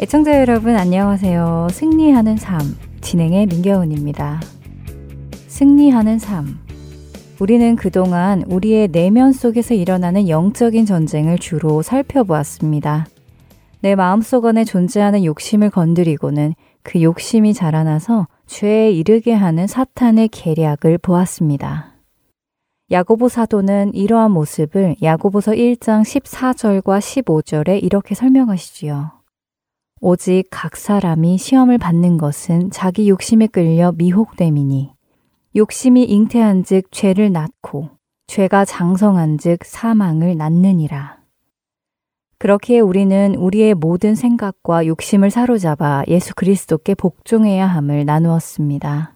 시청자 여러분 안녕하세요. 승리하는 삶 진행의 민경은입니다. 승리하는 삶, 우리는 그동안 우리의 내면 속에서 일어나는 영적인 전쟁을 주로 살펴보았습니다. 내 마음속 안에 존재하는 욕심을 건드리고는 그 욕심이 자라나서 죄에 이르게 하는 사탄의 계략을 보았습니다. 야고보 사도는 이러한 모습을 야고보서 1장 14절과 15절에 이렇게 설명하시지요. 오직 각 사람이 시험을 받는 것은 자기 욕심에 끌려 미혹됨이니 욕심이 잉태한 즉 죄를 낳고 죄가 장성한 즉 사망을 낳느니라. 그렇기에 우리는 우리의 모든 생각과 욕심을 사로잡아 예수 그리스도께 복종해야 함을 나누었습니다.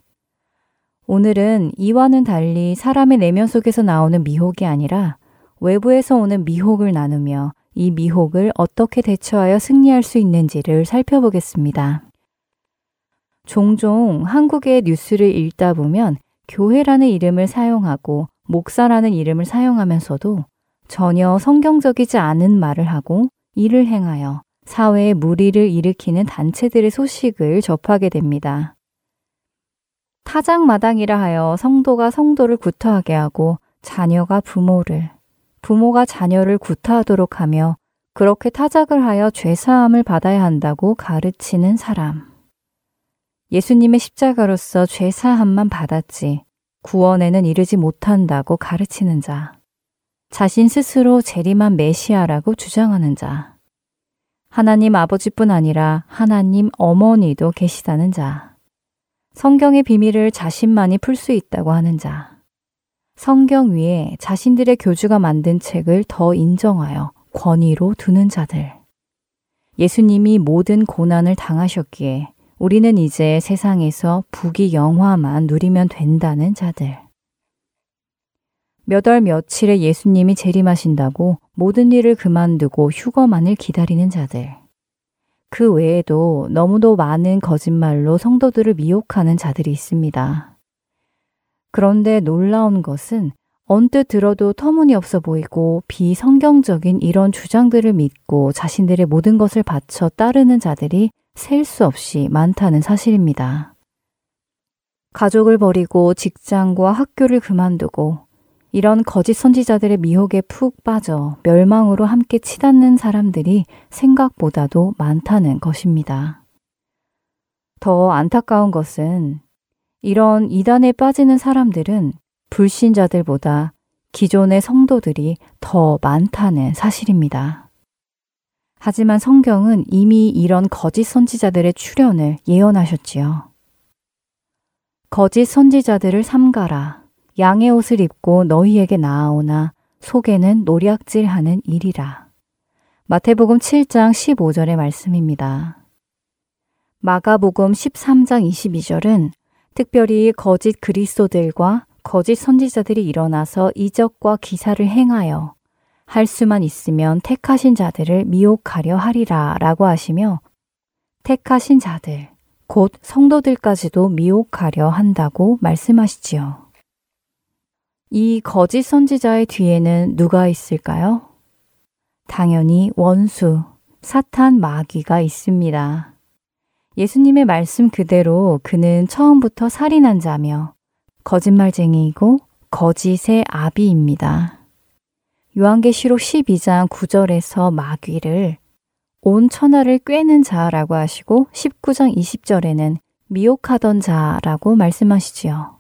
오늘은 이와는 달리 사람의 내면 속에서 나오는 미혹이 아니라 외부에서 오는 미혹을 나누며 이 미혹을 어떻게 대처하여 승리할 수 있는지를 살펴보겠습니다. 종종 한국의 뉴스를 읽다 보면 교회라는 이름을 사용하고 목사라는 이름을 사용하면서도 전혀 성경적이지 않은 말을 하고 이를 행하여 사회에 물의를 일으키는 단체들의 소식을 접하게 됩니다. 타작마당이라 하여 성도가 성도를 구타하게 하고 자녀가 부모를, 부모가 자녀를 구타하도록 하며 그렇게 타작을 하여 죄사함을 받아야 한다고 가르치는 사람. 예수님의 십자가로서 죄사함만 받았지 구원에는 이르지 못한다고 가르치는 자. 자신 스스로 재림한 메시아라고 주장하는 자. 하나님 아버지뿐 아니라 하나님 어머니도 계시다는 자. 성경의 비밀을 자신만이 풀 수 있다고 하는 자. 성경 위에 자신들의 교주가 만든 책을 더 인정하여 권위로 두는 자들. 예수님이 모든 고난을 당하셨기에 우리는 이제 세상에서 부귀 영화만 누리면 된다는 자들. 몇 월 며칠에 예수님이 재림하신다고 모든 일을 그만두고 휴거만을 기다리는 자들. 그 외에도 너무도 많은 거짓말로 성도들을 미혹하는 자들이 있습니다. 그런데 놀라운 것은 언뜻 들어도 터무니없어 보이고 비성경적인 이런 주장들을 믿고 자신들의 모든 것을 바쳐 따르는 자들이 셀 수 없이 많다는 사실입니다. 가족을 버리고 직장과 학교를 그만두고 이런 거짓 선지자들의 미혹에 푹 빠져 멸망으로 함께 치닫는 사람들이 생각보다도 많다는 것입니다. 더 안타까운 것은 이런 이단에 빠지는 사람들은 불신자들보다 기존의 성도들이 더 많다는 사실입니다. 하지만 성경은 이미 이런 거짓 선지자들의 출현을 예언하셨지요. 거짓 선지자들을 삼가라. 양의 옷을 입고 너희에게 나아오나 속에는 노략질하는 일이라. 마태복음 7장 15절의 말씀입니다. 마가복음 13장 22절은 특별히 거짓 그리스도들과 거짓 선지자들이 일어나서 이적과 기사를 행하여 할 수만 있으면 택하신 자들을 미혹하려 하리라 라고 하시며 택하신 자들, 곧 성도들까지도 미혹하려 한다고 말씀하시지요. 이 거짓 선지자의 뒤에는 누가 있을까요? 당연히 원수, 사탄 마귀가 있습니다. 예수님의 말씀 그대로 그는 처음부터 살인한 자며 거짓말쟁이이고 거짓의 아비입니다. 요한계시록 12장 9절에서 마귀를 온 천하를 꿰는 자라고 하시고 19장 20절에는 미혹하던 자라고 말씀하시지요.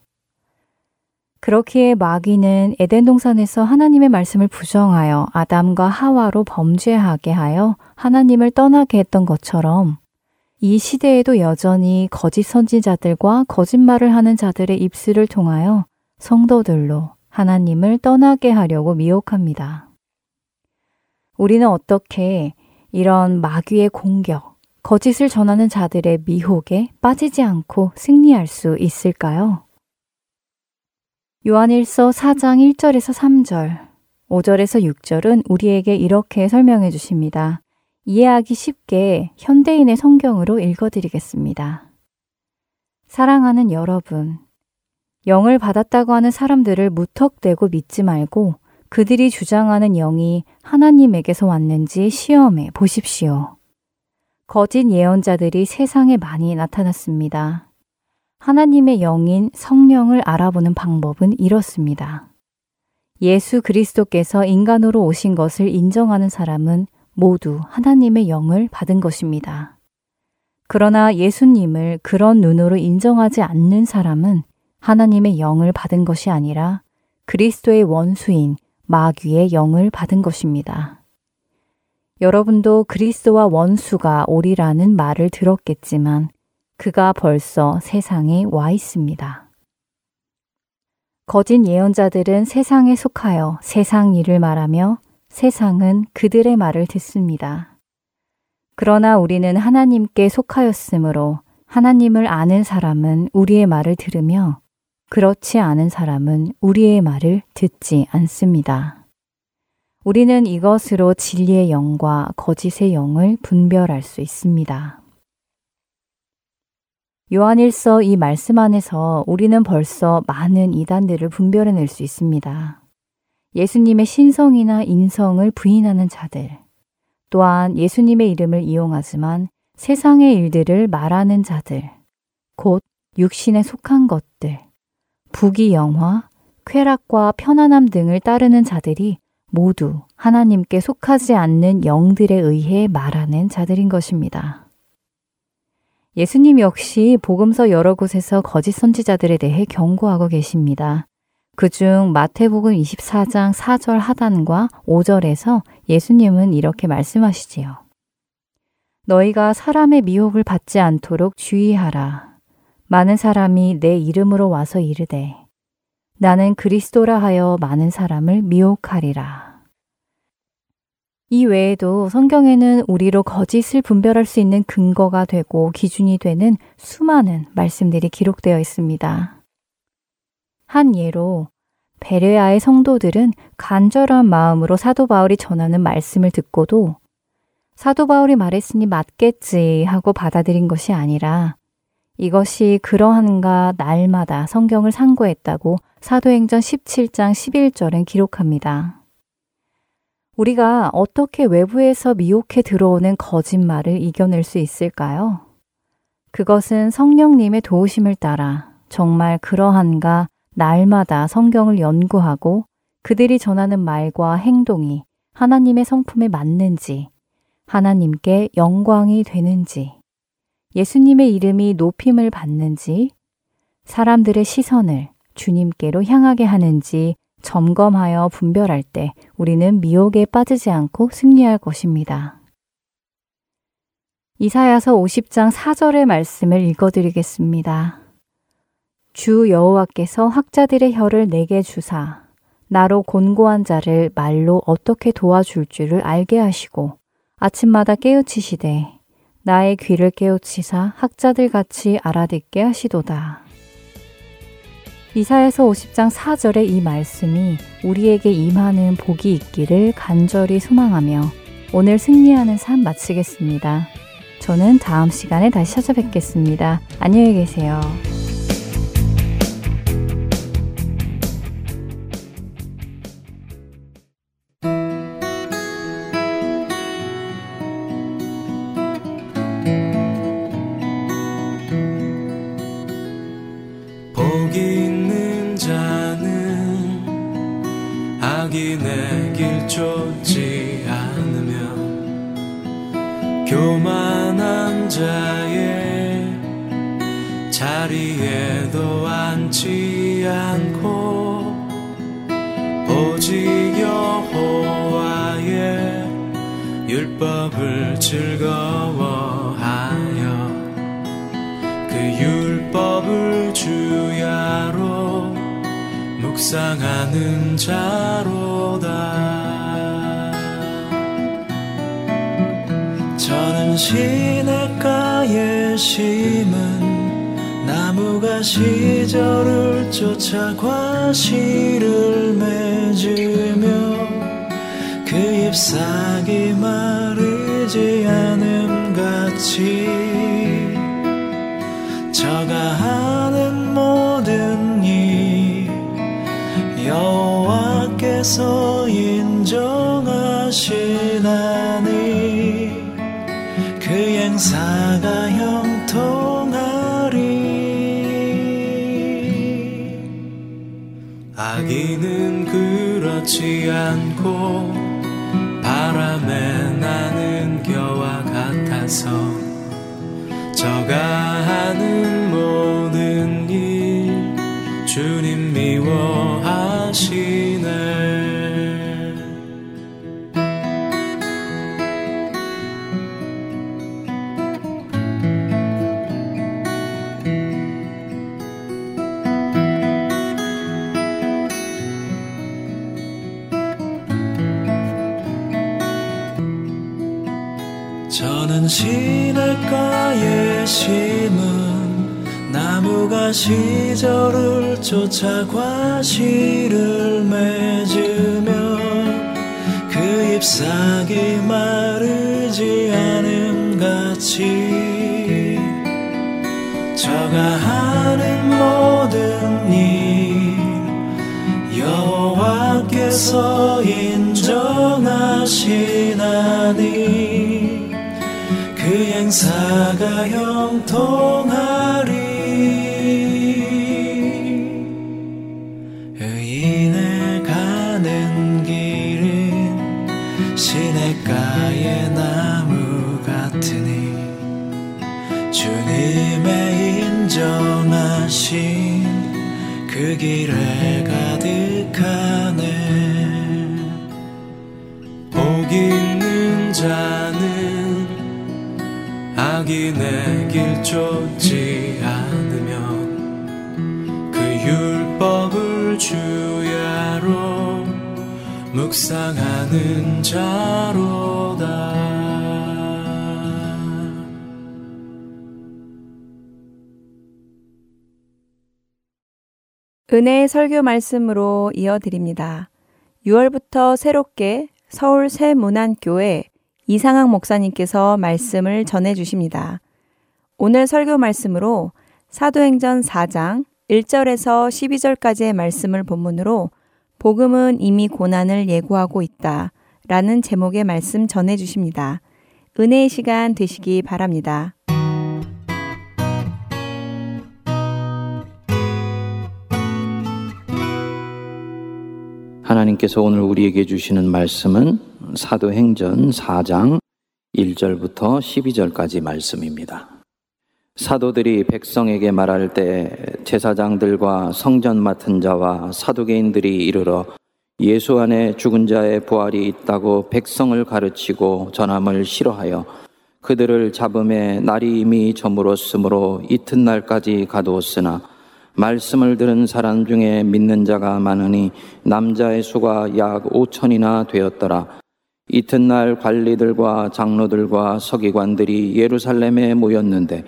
그렇기에 마귀는 에덴 동산에서 하나님의 말씀을 부정하여 아담과 하와로 범죄하게 하여 하나님을 떠나게 했던 것처럼 이 시대에도 여전히 거짓 선지자들과 거짓말을 하는 자들의 입술을 통하여 성도들로 하나님을 떠나게 하려고 미혹합니다. 우리는 어떻게 이런 마귀의 공격, 거짓을 전하는 자들의 미혹에 빠지지 않고 승리할 수 있을까요? 요한일서 4장 1절에서 3절, 5절에서 6절은 우리에게 이렇게 설명해 주십니다. 이해하기 쉽게 현대인의 성경으로 읽어드리겠습니다. 사랑하는 여러분, 영을 받았다고 하는 사람들을 무턱대고 믿지 말고 그들이 주장하는 영이 하나님에게서 왔는지 시험해 보십시오. 거짓 예언자들이 세상에 많이 나타났습니다. 하나님의 영인 성령을 알아보는 방법은 이렇습니다. 예수 그리스도께서 인간으로 오신 것을 인정하는 사람은 모두 하나님의 영을 받은 것입니다. 그러나 예수님을 그런 눈으로 인정하지 않는 사람은 하나님의 영을 받은 것이 아니라 그리스도의 원수인 마귀의 영을 받은 것입니다. 여러분도 그리스도와 원수가 오리라는 말을 들었겠지만 그가 벌써 세상에 와 있습니다. 거짓 예언자들은 세상에 속하여 세상 일을 말하며 세상은 그들의 말을 듣습니다. 그러나 우리는 하나님께 속하였으므로 하나님을 아는 사람은 우리의 말을 들으며 그렇지 않은 사람은 우리의 말을 듣지 않습니다. 우리는 이것으로 진리의 영과 거짓의 영을 분별할 수 있습니다. 요한일서 이 말씀 안에서 우리는 벌써 많은 이단들을 분별해낼 수 있습니다. 예수님의 신성이나 인성을 부인하는 자들, 또한 예수님의 이름을 이용하지만 세상의 일들을 말하는 자들, 곧 육신에 속한 것들, 부귀영화, 쾌락과 편안함 등을 따르는 자들이 모두 하나님께 속하지 않는 영들에 의해 말하는 자들인 것입니다. 예수님 역시 복음서 여러 곳에서 거짓 선지자들에 대해 경고하고 계십니다. 그중 마태복음 24장 4절 하단과 5절에서 예수님은 이렇게 말씀하시지요. 너희가 사람의 미혹을 받지 않도록 주의하라. 많은 사람이 내 이름으로 와서 이르되 나는 그리스도라 하여 많은 사람을 미혹하리라. 이 외에도 성경에는 우리로 거짓을 분별할 수 있는 근거가 되고 기준이 되는 수많은 말씀들이 기록되어 있습니다. 한 예로 베레아의 성도들은 간절한 마음으로 사도 바울이 전하는 말씀을 듣고도 사도 바울이 말했으니 맞겠지 하고 받아들인 것이 아니라 이것이 그러한가 날마다 성경을 상고했다고 사도행전 17장 11절은 기록합니다. 우리가 어떻게 외부에서 미혹해 들어오는 거짓말을 이겨낼 수 있을까요? 그것은 성령님의 도우심을 따라 정말 그러한가 날마다 성경을 연구하고 그들이 전하는 말과 행동이 하나님의 성품에 맞는지, 하나님께 영광이 되는지, 예수님의 이름이 높임을 받는지, 사람들의 시선을 주님께로 향하게 하는지 점검하여 분별할 때 우리는 미혹에 빠지지 않고 승리할 것입니다. 이사야서 50장 4절의 말씀을 읽어드리겠습니다. 주 여호와께서 학자들의 혀를 내게 주사 나로 곤고한 자를 말로 어떻게 도와줄 줄을 알게 하시고 아침마다 깨우치시되 나의 귀를 깨우치사 학자들같이 알아듣게 하시도다. 이사야서 50장 4절의 이 말씀이 우리에게 임하는 복이 있기를 간절히 소망하며 오늘 승리하는 삶 마치겠습니다. 저는 다음 시간에 다시 찾아뵙겠습니다. 안녕히 계세요. 자리에도 앉지 않고 오직 여호와의 율법을 즐거워하여 그 율법을 주야로 묵상하는 자로다. 저는 시냇가에 심은 나무가 시절을 쫓아 과실을 맺으며 그 잎사귀 마르지 않음 같이 저가 하는 모든 일 여호와께서 인정하시나니 그 행사가 형통하리. 아기는 그렇지 않고 바람에 나는 겨와 같아서 저가 하는 모든 일 주님 미워하시네. 시냇가에 심은 나무가 시절을 쫓아 과실을 맺으며 그 잎사귀 마르지 않음 같이 저가 하는 모든 일 여호와께서 인정하시나니 그 행사가 형통하리. 의인의 가는 길은 시냇가의 나무 같으니 주님의 인정하신 그 길에 가득하네. 복 있는 자는 악인의 길 쫓지 않으면 그 율법을 주야로 묵상하는 자로다. 은혜의 설교 말씀으로 이어드립니다. 6월부터 새롭게 서울 새문안교회 이상학 목사님께서 말씀을 전해주십니다. 오늘 설교 말씀으로 사도행전 4장 1절에서 12절까지의 말씀을 본문으로 복음은 이미 고난을 예고하고 있다 라는 제목의 말씀 전해주십니다. 은혜의 시간 되시기 바랍니다. 하나님께서 오늘 우리에게 주시는 말씀은 사도행전 4장 1절부터 12절까지 말씀입니다. 사도들이 백성에게 말할 때 제사장들과 성전 맡은 자와 사두개인들이 이르러 예수 안에 죽은 자의 부활이 있다고 백성을 가르치고 전함을 싫어하여 그들을 잡음에 날이 이미 저물었으므로 이튿날까지 가두었으나 말씀을 들은 사람 중에 믿는 자가 많으니 남자의 수가 약 5천이나 되었더라. 이튿날 관리들과 장로들과 서기관들이 예루살렘에 모였는데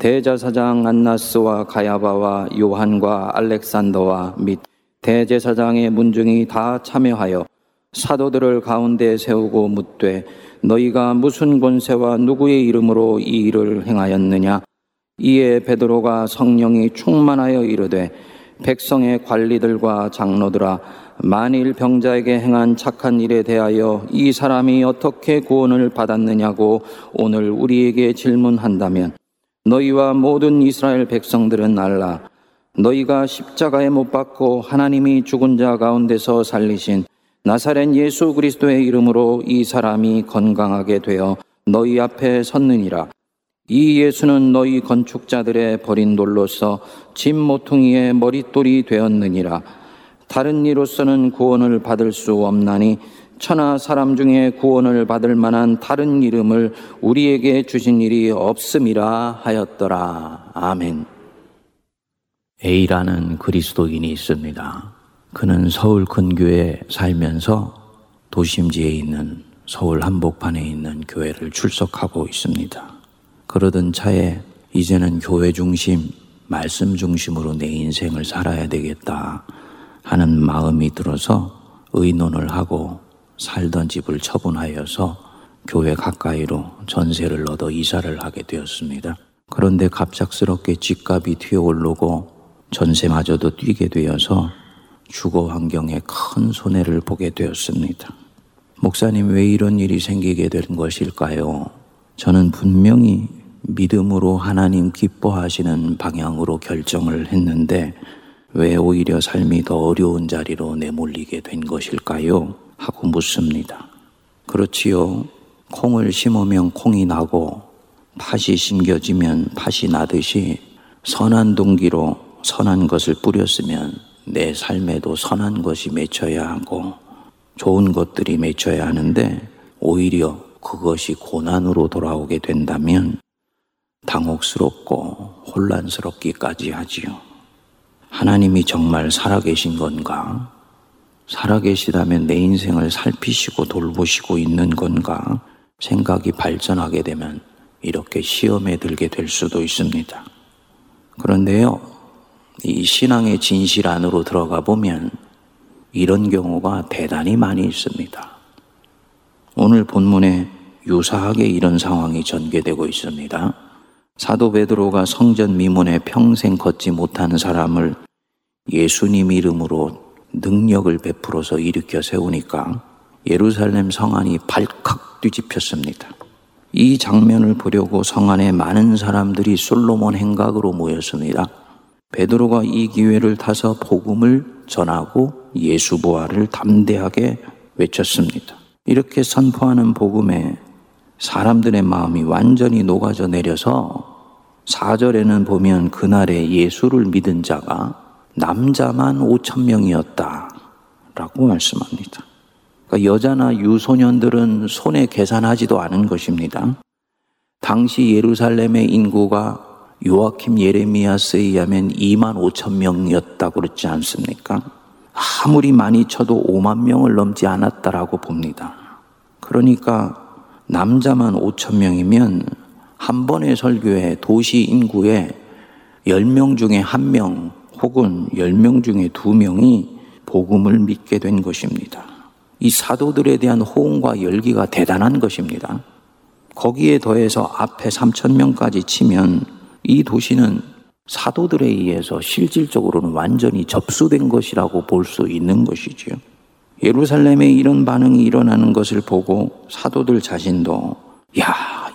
대제사장 안나스와 가야바와 요한과 알렉산더와 및 대제사장의 문중이 다 참여하여 사도들을 가운데 세우고 묻되 너희가 무슨 권세와 누구의 이름으로 이 일을 행하였느냐. 이에 베드로가 성령이 충만하여 이르되 백성의 관리들과 장로들아 만일 병자에게 행한 착한 일에 대하여 이 사람이 어떻게 구원을 받았느냐고 오늘 우리에게 질문한다면 너희와 모든 이스라엘 백성들은 알라. 너희가 십자가에 못 박고 하나님이 죽은 자 가운데서 살리신 나사렛 예수 그리스도의 이름으로 이 사람이 건강하게 되어 너희 앞에 섰느니라. 이 예수는 너희 건축자들의 버린 돌로서 짐 모퉁이의 머릿돌이 되었느니라. 다른 이로서는 구원을 받을 수 없나니 천하 사람 중에 구원을 받을 만한 다른 이름을 우리에게 주신 일이 없음이라 하였더라. 아멘. A라는 그리스도인이 있습니다. 그는 서울 근교에 살면서 도심지에 있는 서울 한복판에 있는 교회를 출석하고 있습니다. 그러던 차에 이제는 교회 중심, 말씀 중심으로 내 인생을 살아야 되겠다 하는 마음이 들어서 의논을 하고 살던 집을 처분하여서 교회 가까이로 전세를 얻어 이사를 하게 되었습니다. 그런데 갑작스럽게 집값이 튀어오르고 전세마저도 뛰게 되어서 주거 환경에 큰 손해를 보게 되었습니다. 목사님, 왜 이런 일이 생기게 된 것일까요? 저는 분명히 믿음으로 하나님 기뻐하시는 방향으로 결정을 했는데 왜 오히려 삶이 더 어려운 자리로 내몰리게 된 것일까요? 하고 묻습니다. 그렇지요. 콩을 심으면 콩이 나고 팥이 심겨지면 팥이 나듯이 선한 동기로 선한 것을 뿌렸으면 내 삶에도 선한 것이 맺혀야 하고 좋은 것들이 맺혀야 하는데 오히려 그것이 고난으로 돌아오게 된다면 당혹스럽고 혼란스럽기까지 하지요. 하나님이 정말 살아계신 건가? 살아계시다면 내 인생을 살피시고 돌보시고 있는 건가? 생각이 발전하게 되면 이렇게 시험에 들게 될 수도 있습니다. 그런데요, 이 신앙의 진실 안으로 들어가 보면 이런 경우가 대단히 많이 있습니다. 오늘 본문에 유사하게 이런 상황이 전개되고 있습니다. 사도 베드로가 성전 미문에 평생 걷지 못한 사람을 예수님 이름으로 능력을 베풀어서 일으켜 세우니까 예루살렘 성안이 발칵 뒤집혔습니다. 이 장면을 보려고 성안에 많은 사람들이 솔로몬 행각으로 모였습니다. 베드로가 이 기회를 타서 복음을 전하고 예수 보화를 담대하게 외쳤습니다. 이렇게 선포하는 복음에 사람들의 마음이 완전히 녹아져 내려서 4절에는 보면 그날에 예수를 믿은 자가 남자만 5,000명이었다 라고 말씀합니다. 그러니까 여자나 유소년들은 손에 계산하지도 않은 것입니다. 당시 예루살렘의 인구가 요아킴 예레미야스에 의하면 25,000명이었다고 그렇지 않습니까? 아무리 많이 쳐도 5만 명을 넘지 않았다라고 봅니다. 그러니까 남자만 5,000명이면 한 번의 설교에 도시 인구에 10명 중에 1명 혹은 10명 중에 2명이 복음을 믿게 된 것입니다. 이 사도들에 대한 호응과 열기가 대단한 것입니다. 거기에 더해서 앞에 3,000명까지 치면 이 도시는 사도들에 의해서 실질적으로는 완전히 접수된 것이라고 볼 수 있는 것이지요. 예루살렘에 이런 반응이 일어나는 것을 보고 사도들 자신도 야,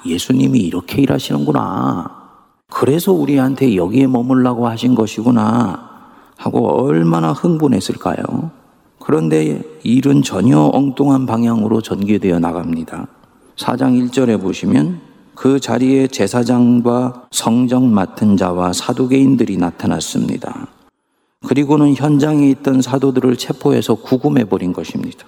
예수님이 이렇게 일하시는구나. 그래서 우리한테 여기에 머물라고 하신 것이구나 하고 얼마나 흥분했을까요? 그런데 일은 전혀 엉뚱한 방향으로 전개되어 나갑니다. 4장 1절에 보시면 그 자리에 제사장과 성정 맡은 자와 사두개인들이 나타났습니다. 그리고는 현장에 있던 사도들을 체포해서 구금해버린 것입니다.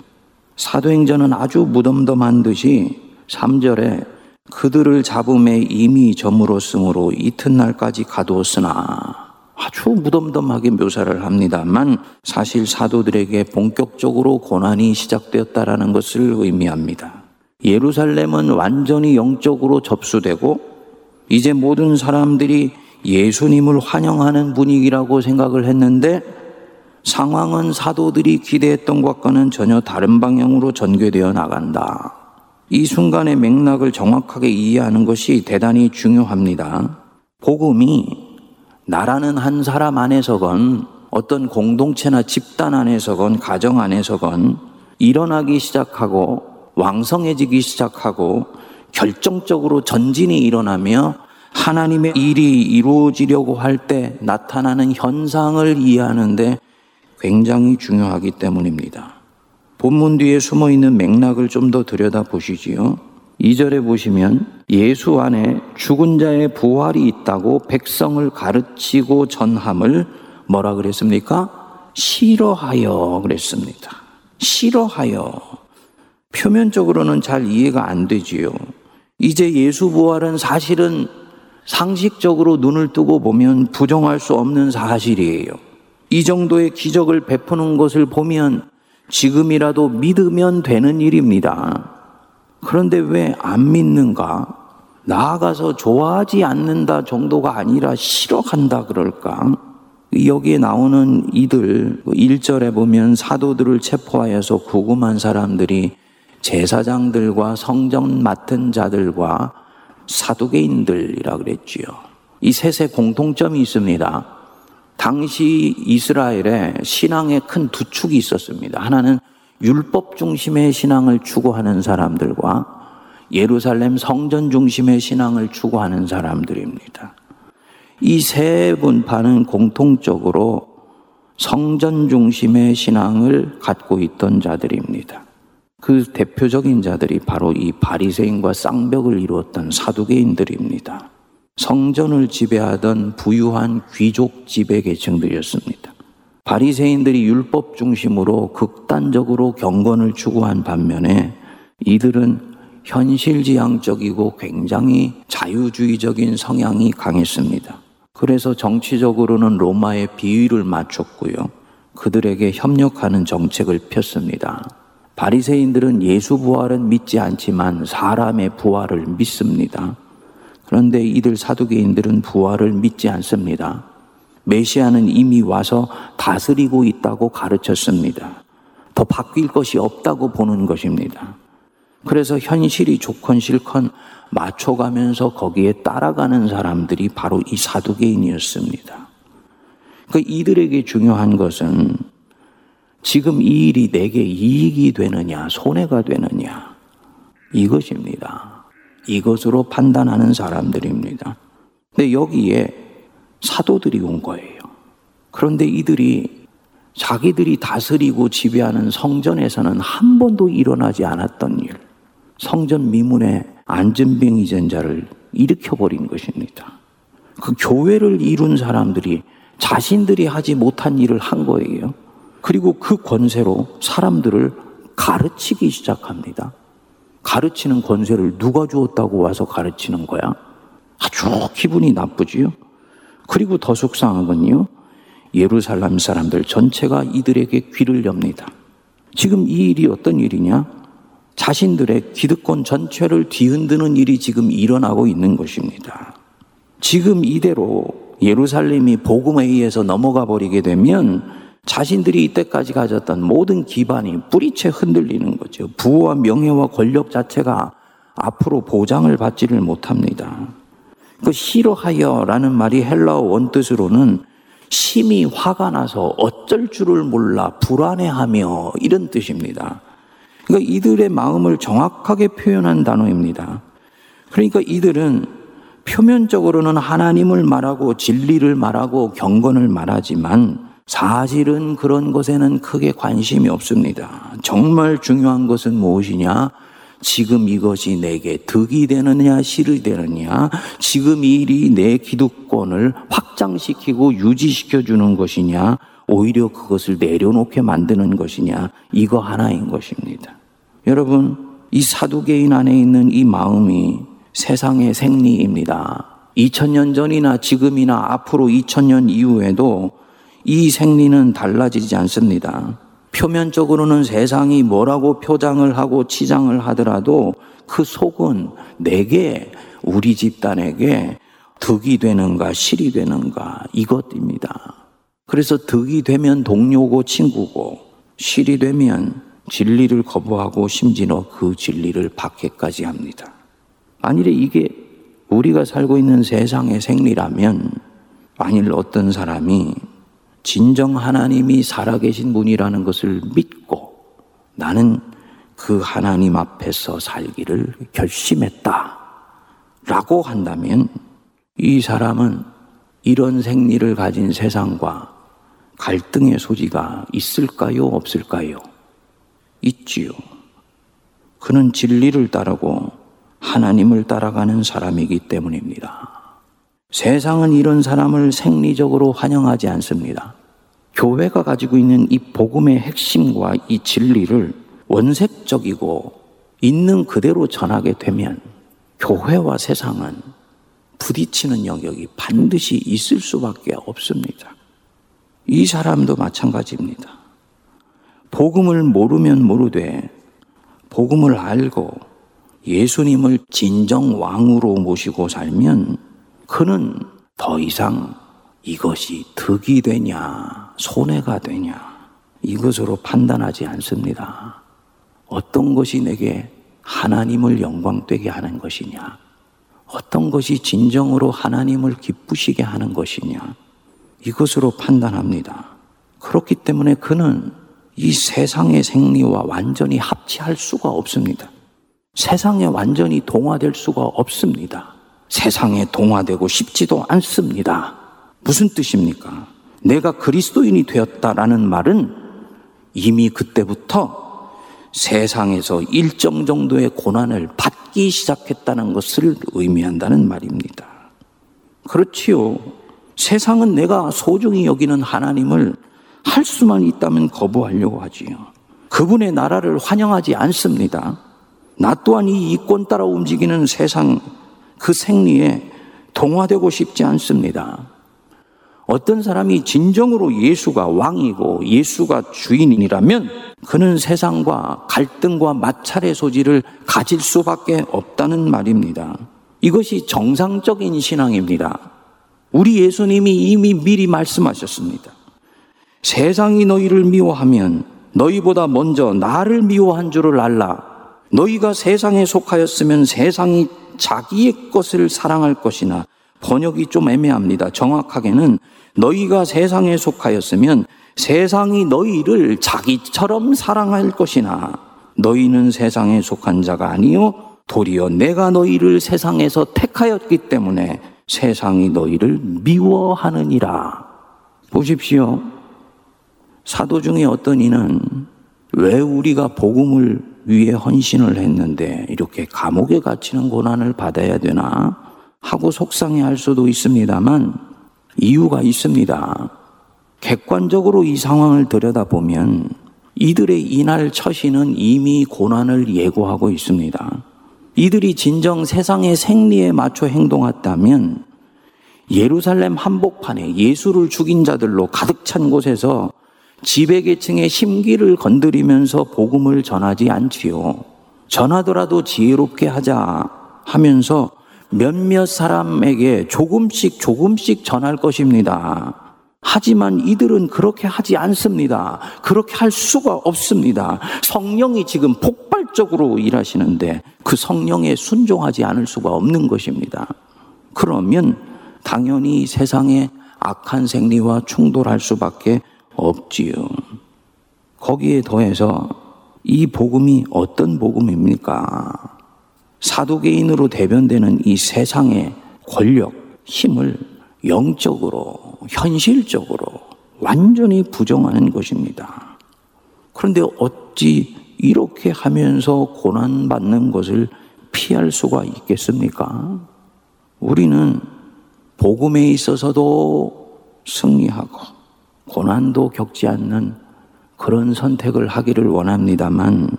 사도행전은 아주 무덤덤한 듯이 3절에 그들을 잡음에 이미 저물었으므로 이튿날까지 가두었으나 아주 무덤덤하게 묘사를 합니다만 사실 사도들에게 본격적으로 고난이 시작되었다라는 것을 의미합니다. 예루살렘은 완전히 영적으로 접수되고 이제 모든 사람들이 예수님을 환영하는 분위기라고 생각을 했는데 상황은 사도들이 기대했던 것과는 전혀 다른 방향으로 전개되어 나간다. 이 순간의 맥락을 정확하게 이해하는 것이 대단히 중요합니다. 복음이 나라는 한 사람 안에서건 어떤 공동체나 집단 안에서건 가정 안에서건 일어나기 시작하고 왕성해지기 시작하고 결정적으로 전진이 일어나며 하나님의 일이 이루어지려고 할 때 나타나는 현상을 이해하는데 굉장히 중요하기 때문입니다. 본문 뒤에 숨어있는 맥락을 좀 더 들여다보시지요. 2절에 보시면 예수 안에 죽은 자의 부활이 있다고 백성을 가르치고 전함을 뭐라 그랬습니까? 싫어하여 그랬습니다. 싫어하여. 표면적으로는 잘 이해가 안 되지요. 이제 예수 부활은 사실은 상식적으로 눈을 뜨고 보면 부정할 수 없는 사실이에요. 이 정도의 기적을 베푸는 것을 보면 지금이라도 믿으면 되는 일입니다. 그런데 왜 안 믿는가? 나아가서 좋아하지 않는다 정도가 아니라 싫어한다 그럴까? 여기에 나오는 이들 1절에 보면 사도들을 체포하여서 구금한 사람들이 제사장들과 성전 맡은 자들과 사두개인들이라 그랬지요. 이 셋의 공통점이 있습니다. 당시 이스라엘에 신앙의 큰 두 축이 있었습니다. 하나는 율법 중심의 신앙을 추구하는 사람들과 예루살렘 성전 중심의 신앙을 추구하는 사람들입니다. 이 세 분파는 공통적으로 성전 중심의 신앙을 갖고 있던 자들입니다. 그 대표적인 자들이 바로 이 바리새인과 쌍벽을 이루었던 사두개인들입니다. 성전을 지배하던 부유한 귀족 지배 계층들이었습니다. 바리새인들이 율법 중심으로 극단적으로 경건을 추구한 반면에 이들은 현실지향적이고 굉장히 자유주의적인 성향이 강했습니다. 그래서 정치적으로는 로마의 비위를 맞췄고요. 그들에게 협력하는 정책을 폈습니다. 바리새인들은 예수 부활은 믿지 않지만 사람의 부활을 믿습니다. 그런데 이들 사두개인들은 부활을 믿지 않습니다. 메시아는 이미 와서 다스리고 있다고 가르쳤습니다. 더 바뀔 것이 없다고 보는 것입니다. 그래서 현실이 좋건 싫건 맞춰가면서 거기에 따라가는 사람들이 바로 이 사두개인이었습니다. 그러니까 이들에게 중요한 것은 지금 이 일이 내게 이익이 되느냐, 손해가 되느냐, 이것입니다. 이것으로 판단하는 사람들입니다. 근데 여기에 사도들이 온 거예요. 그런데 이들이 자기들이 다스리고 지배하는 성전에서는 한 번도 일어나지 않았던 일, 성전 미문에 안진뱅이 젠자를 일으켜버린 것입니다. 그 교회를 이룬 사람들이 자신들이 하지 못한 일을 한 거예요. 그리고 그 권세로 사람들을 가르치기 시작합니다. 가르치는 권세를 누가 주었다고 와서 가르치는 거야? 아주 기분이 나쁘지요. 그리고 더 속상한건요, 예루살렘 사람들 전체가 이들에게 귀를 엽니다. 지금 이 일이 어떤 일이냐? 자신들의 기득권 전체를 뒤흔드는 일이 지금 일어나고 있는 것입니다. 지금 이대로 예루살렘이 복음에 의해서 넘어가 버리게 되면 자신들이 이때까지 가졌던 모든 기반이 뿌리채 흔들리는 거죠. 부와 명예와 권력 자체가 앞으로 보장을 받지를 못합니다. 그 싫어하여 라는 말이 헬라어 원뜻으로는 심히 화가 나서 어쩔 줄을 몰라 불안해하며 이런 뜻입니다. 그러니까 이들의 마음을 정확하게 표현한 단어입니다. 그러니까 이들은 표면적으로는 하나님을 말하고 진리를 말하고 경건을 말하지만 사실은 그런 것에는 크게 관심이 없습니다. 정말 중요한 것은 무엇이냐? 지금 이것이 내게 득이 되느냐 실이 되느냐, 지금 이 일이 내 기득권을 확장시키고 유지시켜주는 것이냐, 오히려 그것을 내려놓게 만드는 것이냐, 이거 하나인 것입니다. 여러분, 이 사두개인 안에 있는 이 마음이 세상의 생리입니다. 2000년 전이나 지금이나 앞으로 2000년 이후에도 이 생리는 달라지지 않습니다. 표면적으로는 세상이 뭐라고 표장을 하고 치장을 하더라도 그 속은 내게, 우리 집단에게 득이 되는가 실이 되는가 이것입니다. 그래서 득이 되면 동료고 친구고, 실이 되면 진리를 거부하고 심지어 그 진리를 박해까지 합니다. 만일에 이게 우리가 살고 있는 세상의 생리라면, 만일 어떤 사람이 진정 하나님이 살아계신 분이라는 것을 믿고 나는 그 하나님 앞에서 살기를 결심했다 라고 한다면, 이 사람은 이런 생리를 가진 세상과 갈등의 소지가 있을까요? 없을까요? 있지요. 그는 진리를 따르고 하나님을 따라가는 사람이기 때문입니다. 세상은 이런 사람을 생리적으로 환영하지 않습니다. 교회가 가지고 있는 이 복음의 핵심과 이 진리를 원색적이고 있는 그대로 전하게 되면 교회와 세상은 부딪히는 영역이 반드시 있을 수밖에 없습니다. 이 사람도 마찬가지입니다. 복음을 모르면 모르되 복음을 알고 예수님을 진정 왕으로 모시고 살면 그는 더 이상 이것이 득이 되냐 손해가 되냐 이것으로 판단하지 않습니다. 어떤 것이 내게 하나님을 영광되게 하는 것이냐, 어떤 것이 진정으로 하나님을 기쁘시게 하는 것이냐, 이것으로 판단합니다. 그렇기 때문에 그는 이 세상의 생리와 완전히 합치할 수가 없습니다. 세상에 완전히 동화될 수가 없습니다. 세상에 동화되고 싶지도 않습니다. 무슨 뜻입니까? 내가 그리스도인이 되었다라는 말은 이미 그때부터 세상에서 일정 정도의 고난을 받기 시작했다는 것을 의미한다는 말입니다. 그렇지요. 세상은 내가 소중히 여기는 하나님을 할 수만 있다면 거부하려고 하지요. 그분의 나라를 환영하지 않습니다. 나 또한 이 이권 따라 움직이는 세상 그 생리에 동화되고 싶지 않습니다. 어떤 사람이 진정으로 예수가 왕이고 예수가 주인이라면 그는 세상과 갈등과 마찰의 소지를 가질 수밖에 없다는 말입니다. 이것이 정상적인 신앙입니다. 우리 예수님이 이미 미리 말씀하셨습니다. 세상이 너희를 미워하면 너희보다 먼저 나를 미워한 줄을 알라. 너희가 세상에 속하였으면 세상이 자기의 것을 사랑할 것이나, 번역이 좀 애매합니다. 정확하게는 너희가 세상에 속하였으면 세상이 너희를 자기처럼 사랑할 것이나 너희는 세상에 속한 자가 아니요 도리어 내가 너희를 세상에서 택하였기 때문에 세상이 너희를 미워하느니라. 보십시오. 사도 중에 어떤 이는 왜 우리가 복음을 위해 헌신을 했는데 이렇게 감옥에 갇히는 고난을 받아야 되나 하고 속상해할 수도 있습니다만 이유가 있습니다. 객관적으로 이 상황을 들여다보면 이들의 이날 처신은 이미 고난을 예고하고 있습니다. 이들이 진정 세상의 생리에 맞춰 행동했다면 예루살렘 한복판에 예수를 죽인 자들로 가득 찬 곳에서 지배계층의 심기를 건드리면서 복음을 전하지 않지요. 전하더라도 지혜롭게 하자 하면서 몇몇 사람에게 조금씩 전할 것입니다. 하지만 이들은 그렇게 하지 않습니다. 그렇게 할 수가 없습니다. 성령이 지금 폭발적으로 일하시는데 그 성령에 순종하지 않을 수가 없는 것입니다. 그러면 당연히 세상의 악한 생리와 충돌할 수밖에 없지요. 거기에 더해서 이 복음이 어떤 복음입니까? 사두개인으로 대변되는 이 세상의 권력, 힘을 영적으로, 현실적으로 완전히 부정하는 것입니다. 그런데 어찌 이렇게 하면서 고난받는 것을 피할 수가 있겠습니까? 우리는 복음에 있어서도 승리하고 고난도 겪지 않는 그런 선택을 하기를 원합니다만,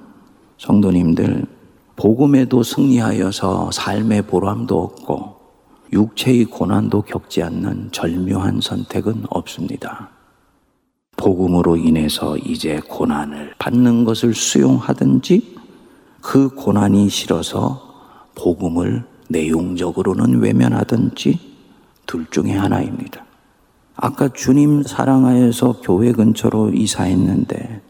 성도님들, 복음에도 승리하여서 삶의 보람도 얻고 육체의 고난도 겪지 않는 절묘한 선택은 없습니다. 복음으로 인해서 이제 고난을 받는 것을 수용하든지 그 고난이 싫어서 복음을 내용적으로는 외면하든지 둘 중에 하나입니다. 아까 주님 사랑하여서 교회 근처로 이사했는데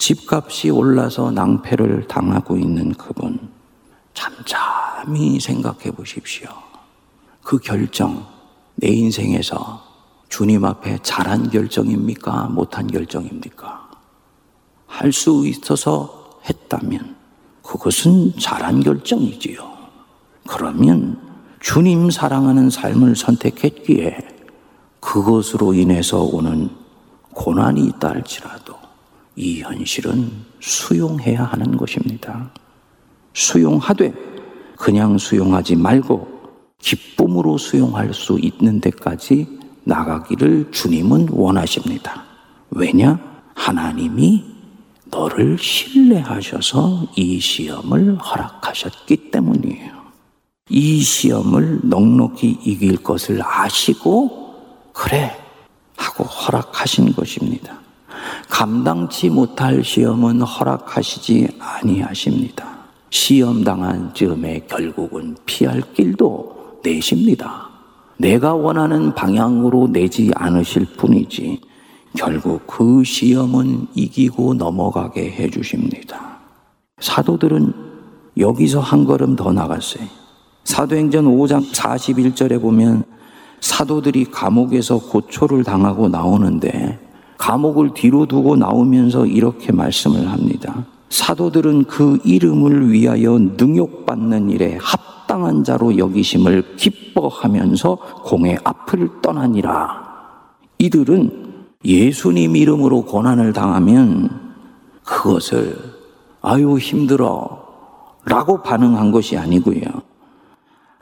집값이 올라서 낭패를 당하고 있는 그분, 잠잠히 생각해 보십시오. 그 결정, 내 인생에서 주님 앞에 잘한 결정입니까? 못한 결정입니까? 할 수 있어서 했다면 그것은 잘한 결정이지요. 그러면 주님 사랑하는 삶을 선택했기에 그것으로 인해서 오는 고난이 있다 할지라도 이 현실은 수용해야 하는 것입니다. 수용하되 그냥 수용하지 말고 기쁨으로 수용할 수 있는 데까지 나가기를 주님은 원하십니다. 왜냐? 하나님이 너를 신뢰하셔서 이 시험을 허락하셨기 때문이에요. 이 시험을 넉넉히 이길 것을 아시고 그래 하고 허락하신 것입니다. 감당치 못할 시험은 허락하시지 아니하십니다. 시험당한 즈음에 결국은 피할 길도 내십니다. 내가 원하는 방향으로 내지 않으실 뿐이지 결국 그 시험은 이기고 넘어가게 해주십니다. 사도들은 여기서 한 걸음 더 나갔어요. 사도행전 5장 41절에 보면 사도들이 감옥에서 고초를 당하고 나오는데 감옥을 뒤로 두고 나오면서 이렇게 말씀을 합니다. 사도들은 그 이름을 위하여 능욕받는 일에 합당한 자로 여기심을 기뻐하면서 공의 앞을 떠나니라. 이들은 예수님 이름으로 고난을 당하면 그것을 아유 힘들어 라고 반응한 것이 아니고요.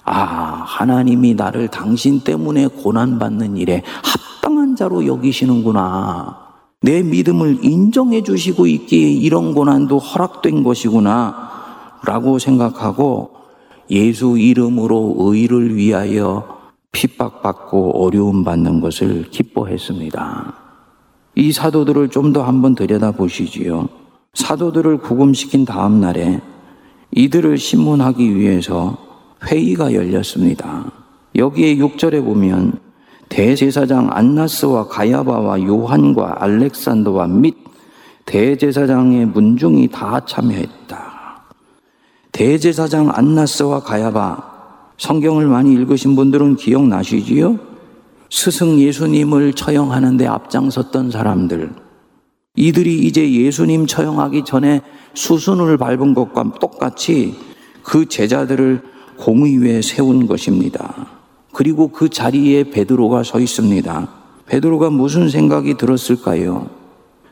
아, 하나님이 나를 당신 때문에 고난받는 일에 합당한 자로 여기시는구나. 내 믿음을 인정해 주시고 있기에 이런 고난도 허락된 것이구나 라고 생각하고 예수 이름으로 의를 위하여 핍박받고 어려움 받는 것을 기뻐했습니다. 이 사도들을 좀 더 한번 들여다보시지요. 사도들을 구금시킨 다음 날에 이들을 신문하기 위해서 회의가 열렸습니다. 여기에 6절에 보면 대제사장 안나스와 가야바와 요한과 알렉산더와 및 대제사장의 문중이 다 참여했다. 대제사장 안나스와 가야바, 성경을 많이 읽으신 분들은 기억나시지요? 스승 예수님을 처형하는 데 앞장섰던 사람들, 이들이 이제 예수님 처형하기 전에 수순을 밟은 것과 똑같이 그 제자들을 공의회에 세운 것입니다. 그리고 그 자리에 베드로가 서 있습니다. 베드로가 무슨 생각이 들었을까요?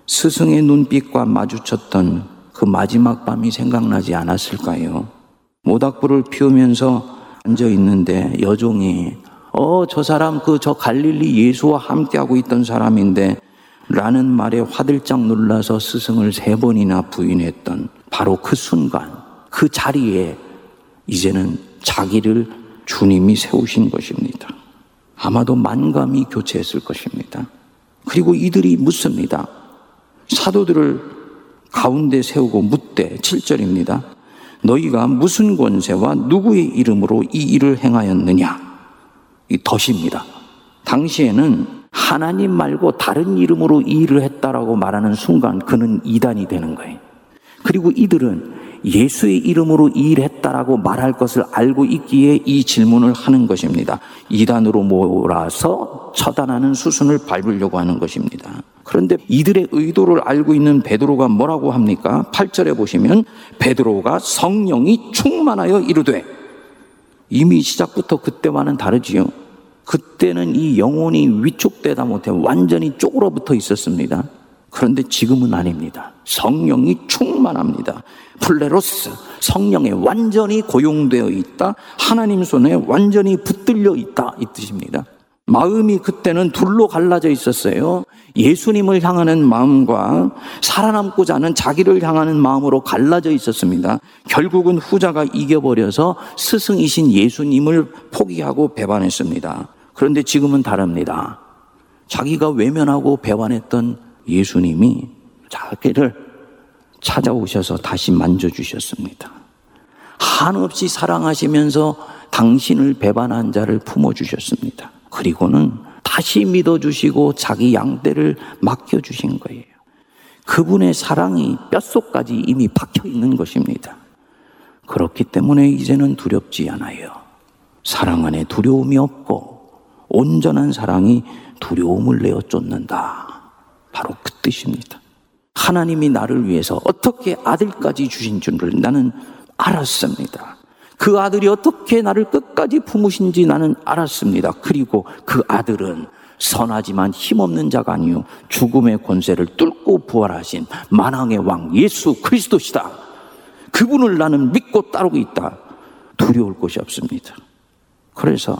스승의 눈빛과 마주쳤던 그 마지막 밤이 생각나지 않았을까요? 모닥불을 피우면서 앉아있는데 여종이 저 사람 저 갈릴리 예수와 함께하고 있던 사람인데 라는 말에 화들짝 놀라서 스승을 3번이나 부인했던 바로 그 순간, 그 자리에 이제는 자기를 주님이 세우신 것입니다. 아마도 만감이 교체했을 것입니다. 그리고 이들이 묻습니다. 사도들을 가운데 세우고 묻되, 7절입니다. 너희가 무슨 권세와 누구의 이름으로 이 일을 행하였느냐? 이 덫입니다. 당시에는 하나님 말고 다른 이름으로 이 일을 했다라고 말하는 순간 그는 이단이 되는 거예요. 그리고 이들은 예수의 이름으로 이 일을 했다라고 말할 것을 알고 있기에 이 질문을 하는 것입니다. 이단으로 몰아서 처단하는 수순을 밟으려고 하는 것입니다. 그런데 이들의 의도를 알고 있는 베드로가 뭐라고 합니까? 8절에 보시면 베드로가 성령이 충만하여 이르되, 이미 시작부터 그때와는 다르지요. 그때는 이 영혼이 위축되다 못해 완전히 쪼그러붙어 있었습니다. 그런데 지금은 아닙니다. 성령이 충만합니다. 플레로스, 성령에 완전히 고용되어 있다. 하나님 손에 완전히 붙들려 있다. 이 뜻입니다. 마음이 그때는 둘로 갈라져 있었어요. 예수님을 향하는 마음과 살아남고자 하는 자기를 향하는 마음으로 갈라져 있었습니다. 결국은 후자가 이겨버려서 스승이신 예수님을 포기하고 배반했습니다. 그런데 지금은 다릅니다. 자기가 외면하고 배반했던 예수님이 자기를 찾아오셔서 다시 만져주셨습니다. 한없이 사랑하시면서 당신을 배반한 자를 품어주셨습니다. 그리고는 다시 믿어주시고 자기 양떼를 맡겨주신 거예요. 그분의 사랑이 뼛속까지 이미 박혀있는 것입니다. 그렇기 때문에 이제는 두렵지 않아요. 사랑 안에 두려움이 없고 온전한 사랑이 두려움을 내어 쫓는다. 바로 그 뜻입니다. 하나님이 나를 위해서 어떻게 아들까지 주신 줄을 나는 알았습니다. 그 아들이 어떻게 나를 끝까지 품으신지 나는 알았습니다. 그리고 그 아들은 선하지만 힘없는 자가 아니요 죽음의 권세를 뚫고 부활하신 만왕의 왕 예수 그리스도시다. 그분을 나는 믿고 따르고 있다. 두려울 것이 없습니다. 그래서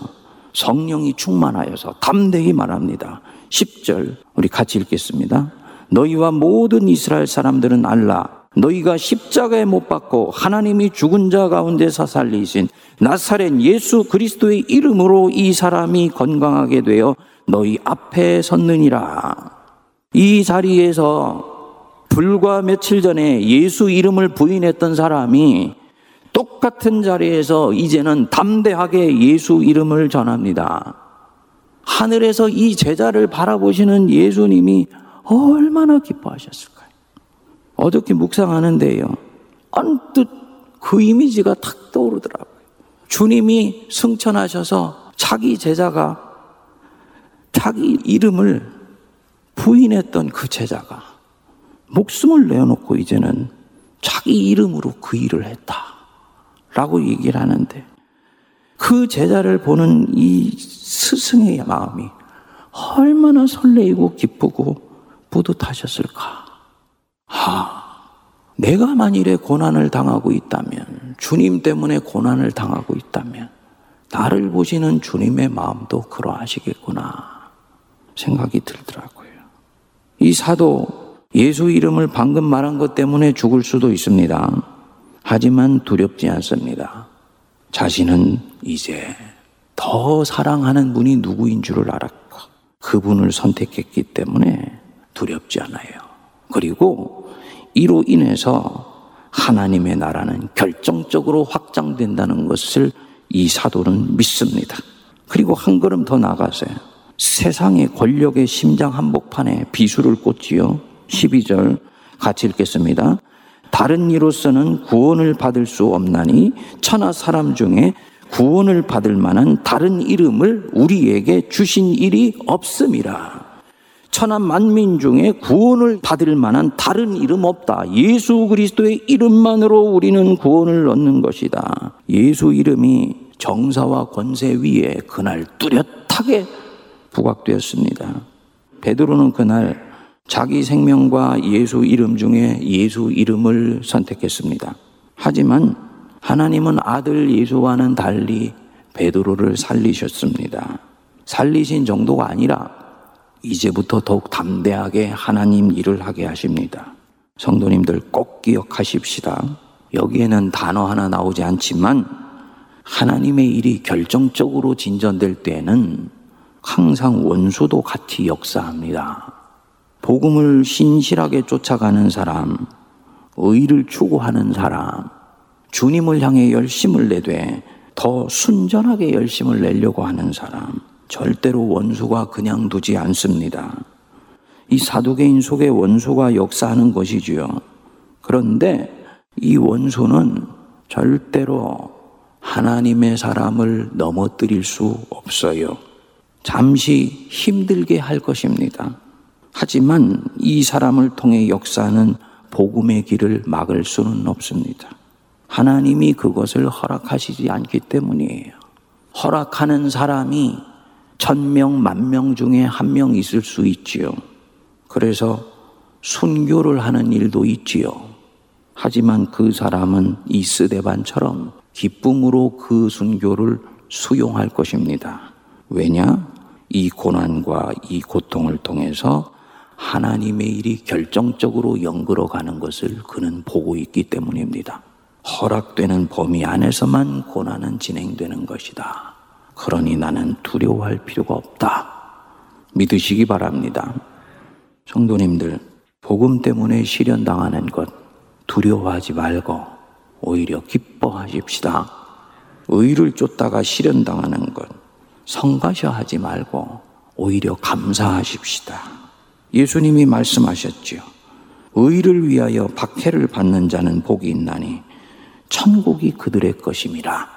성령이 충만하여서 담대히 말합니다. 10절 우리 같이 읽겠습니다. 너희와 모든 이스라엘 사람들은 알라. 너희가 십자가에 못 박고 하나님이 죽은 자 가운데서 살리신 나사렛 예수 그리스도의 이름으로 이 사람이 건강하게 되어 너희 앞에 섰느니라. 이 자리에서 불과 며칠 전에 예수 이름을 부인했던 사람이 똑같은 자리에서 이제는 담대하게 예수 이름을 전합니다. 하늘에서 이 제자를 바라보시는 예수님이 얼마나 기뻐하셨을까요? 어저께 묵상하는데요, 언뜻 그 이미지가 탁 떠오르더라고요. 주님이 승천하셔서 자기 제자가 자기 이름을 부인했던 그 제자가 목숨을 내어놓고 이제는 자기 이름으로 그 일을 했다라고 얘기를 하는데, 그 제자를 보는 이 스승의 마음이 얼마나 설레이고 기쁘고 뿌듯하셨을까. 내가 만일에 고난을 당하고 있다면, 주님 때문에 고난을 당하고 있다면 나를 보시는 주님의 마음도 그러하시겠구나 생각이 들더라고요. 이 사도 예수 이름을 방금 말한 것 때문에 죽을 수도 있습니다. 하지만 두렵지 않습니다. 자신은 이제 더 사랑하는 분이 누구인 줄을 알았고 그분을 선택했기 때문에 두렵지 않아요. 그리고 이로 인해서 하나님의 나라는 결정적으로 확장된다는 것을 이 사도는 믿습니다. 그리고 한 걸음 더 나가세요. 세상의 권력의 심장 한복판에 비수를 꽂지요. 12절 같이 읽겠습니다. 다른 이로서는 구원을 받을 수 없나니 천하 사람 중에 구원을 받을 만한 다른 이름을 우리에게 주신 일이 없음이라. 천하 만민 중에 구원을 받을 만한 다른 이름 없다. 예수 그리스도의 이름만으로 우리는 구원을 얻는 것이다. 예수 이름이 정사와 권세 위에 그날 뚜렷하게 부각되었습니다. 베드로는 그날 자기 생명과 예수 이름 중에 예수 이름을 선택했습니다. 하지만 하나님은 아들 예수와는 달리 베드로를 살리셨습니다. 살리신 정도가 아니라 이제부터 더욱 담대하게 하나님 일을 하게 하십니다. 성도님들 꼭 기억하십시다. 여기에는 단어 하나 나오지 않지만 하나님의 일이 결정적으로 진전될 때에는 항상 원수도 같이 역사합니다. 복음을 신실하게 쫓아가는 사람, 의를 추구하는 사람, 주님을 향해 열심을 내되 더 순전하게 열심을 내려고 하는 사람, 절대로 원수가 그냥 두지 않습니다. 이 사두개인 속에 원수가 역사하는 것이지요. 그런데 이 원수는 절대로 하나님의 사람을 넘어뜨릴 수 없어요. 잠시 힘들게 할 것입니다. 하지만 이 사람을 통해 역사하는 복음의 길을 막을 수는 없습니다. 하나님이 그것을 허락하시지 않기 때문이에요. 허락하는 사람이 1000명, 10,000명 중에 한 명 있을 수 있지요. 그래서 순교를 하는 일도 있지요. 하지만 그 사람은 이 스데반처럼 기쁨으로 그 순교를 수용할 것입니다. 왜냐? 이 고난과 이 고통을 통해서 하나님의 일이 결정적으로 연결어가는 것을 그는 보고 있기 때문입니다. 허락되는 범위 안에서만 고난은 진행되는 것이다. 그러니 나는 두려워할 필요가 없다. 믿으시기 바랍니다. 성도님들, 복음 때문에 시련당하는 것 두려워하지 말고 오히려 기뻐하십시다. 의를 쫓다가 시련당하는 것 성가셔하지 말고 오히려 감사하십시다. 예수님이 말씀하셨지요. 의를 위하여 박해를 받는 자는 복이 있나니 천국이 그들의 것임이라.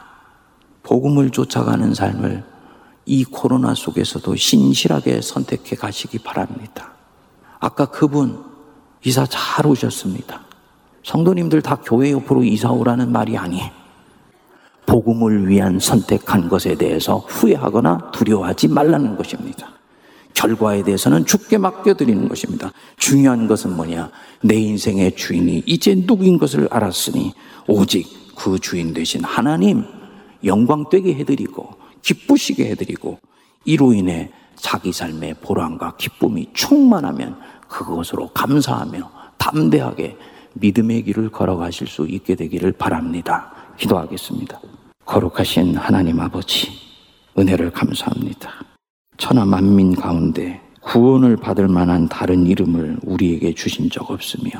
복음을 쫓아가는 삶을 이 코로나 속에서도 신실하게 선택해 가시기 바랍니다. 아까 그분 이사 잘 오셨습니다. 성도님들 다 교회 옆으로 이사 오라는 말이 아니에요. 복음을 위한 선택한 것에 대해서 후회하거나 두려워하지 말라는 것입니다. 결과에 대해서는 주께 맡겨드리는 것입니다. 중요한 것은 뭐냐? 내 인생의 주인이 이제 누구인 것을 알았으니 오직 그 주인 되신 하나님 영광되게 해드리고 기쁘시게 해드리고 이로 인해 자기 삶의 보람과 기쁨이 충만하면 그것으로 감사하며 담대하게 믿음의 길을 걸어가실 수 있게 되기를 바랍니다. 기도하겠습니다. 거룩하신 하나님 아버지, 은혜를 감사합니다. 천하 만민 가운데 구원을 받을 만한 다른 이름을 우리에게 주신 적 없으며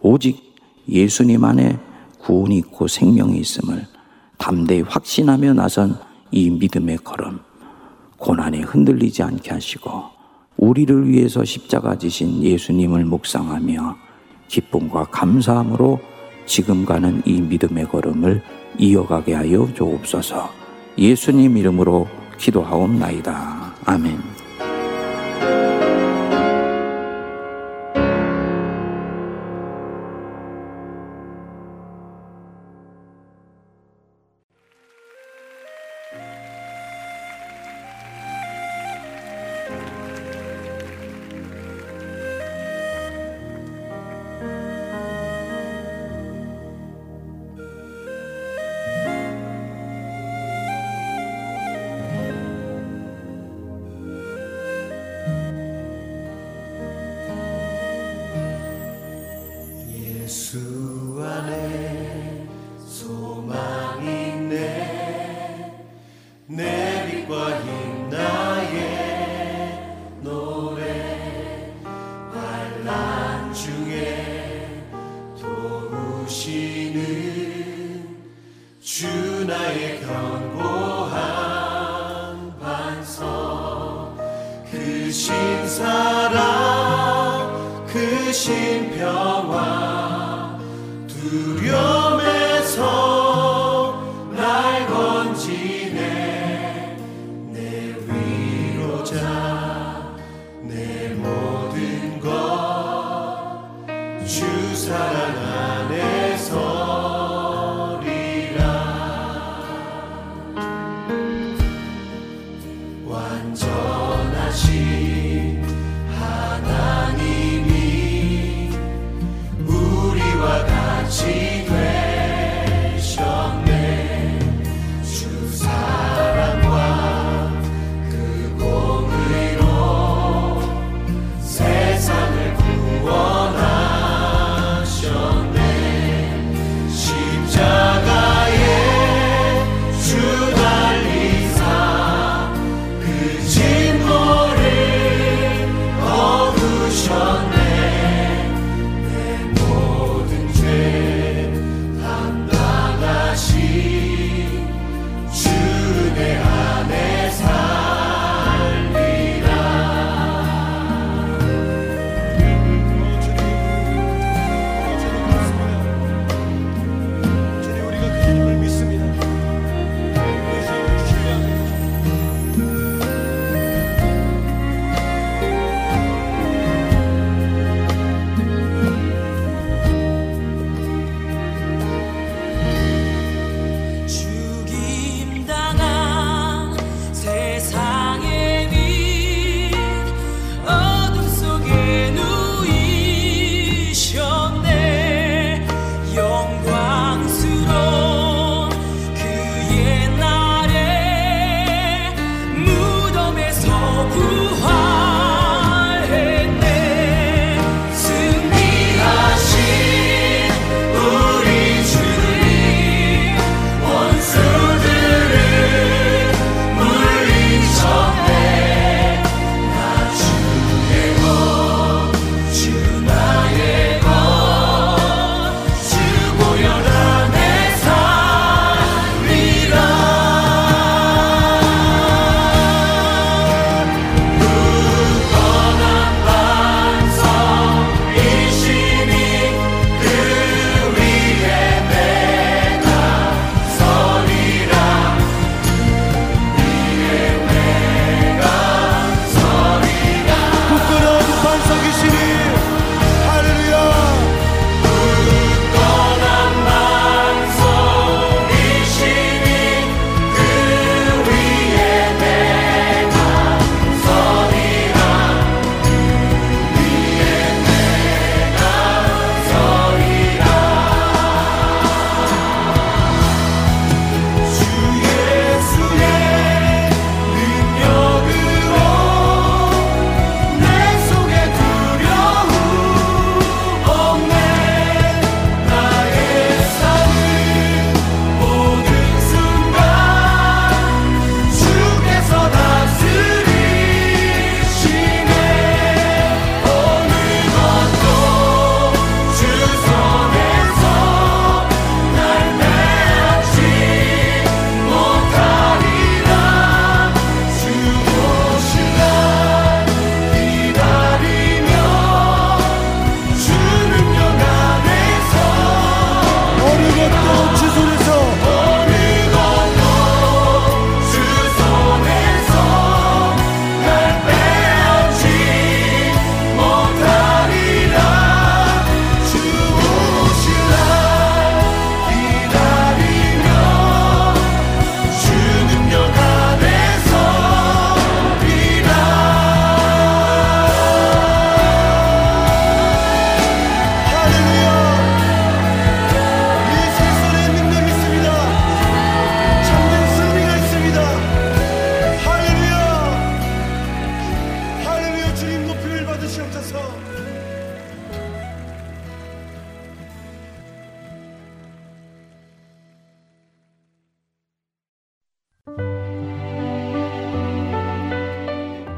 오직 예수님 안에 구원이 있고 생명이 있음을 담대히 확신하며 나선 이 믿음의 걸음, 고난에 흔들리지 않게 하시고 우리를 위해서 십자가 지신 예수님을 묵상하며 기쁨과 감사함으로 지금 가는 이 믿음의 걸음을 이어가게 하여 주옵소서. 예수님 이름으로 기도하옵나이다. 아멘.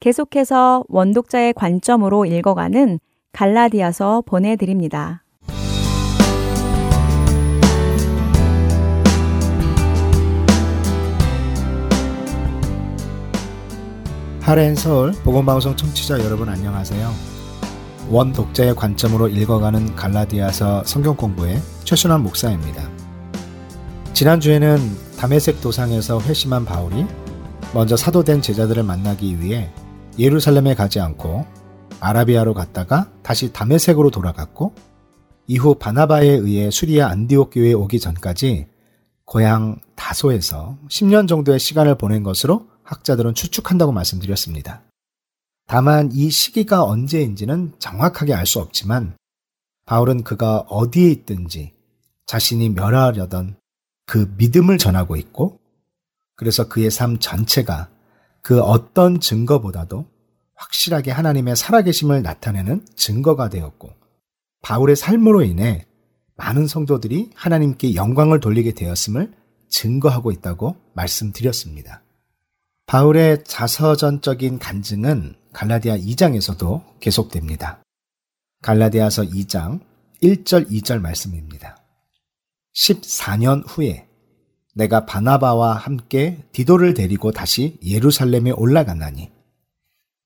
계속해서 원독자의 관점으로 읽어가는 갈라디아서 보내드립니다. 하트앤서울 복음방송 청취자 여러분 안녕하세요. 원독자의 관점으로 읽어가는 갈라디아서 성경공부의 최순환 목사입니다. 지난주에는 다메섹 도상에서 회심한 바울이 먼저 사도된 제자들을 만나기 위해 예루살렘에 가지 않고 아라비아로 갔다가 다시 다메섹으로 돌아갔고 이후 바나바에 의해 수리아 안디옥 교회에 오기 전까지 고향 다소에서 10년 정도의 시간을 보낸 것으로 학자들은 추측한다고 말씀드렸습니다. 다만 이 시기가 언제인지는 정확하게 알 수 없지만 바울은 그가 어디에 있든지 자신이 멸하려던 그 믿음을 전하고 있고 그래서 그의 삶 전체가 그 어떤 증거보다도 확실하게 하나님의 살아계심을 나타내는 증거가 되었고 바울의 삶으로 인해 많은 성도들이 하나님께 영광을 돌리게 되었음을 증거하고 있다고 말씀드렸습니다. 바울의 자서전적인 간증은 갈라디아 2장에서도 계속됩니다. 갈라디아서 2장 1절 2절 말씀입니다. 14년 후에 내가 바나바와 함께 디도를 데리고 다시 예루살렘에 올라가나니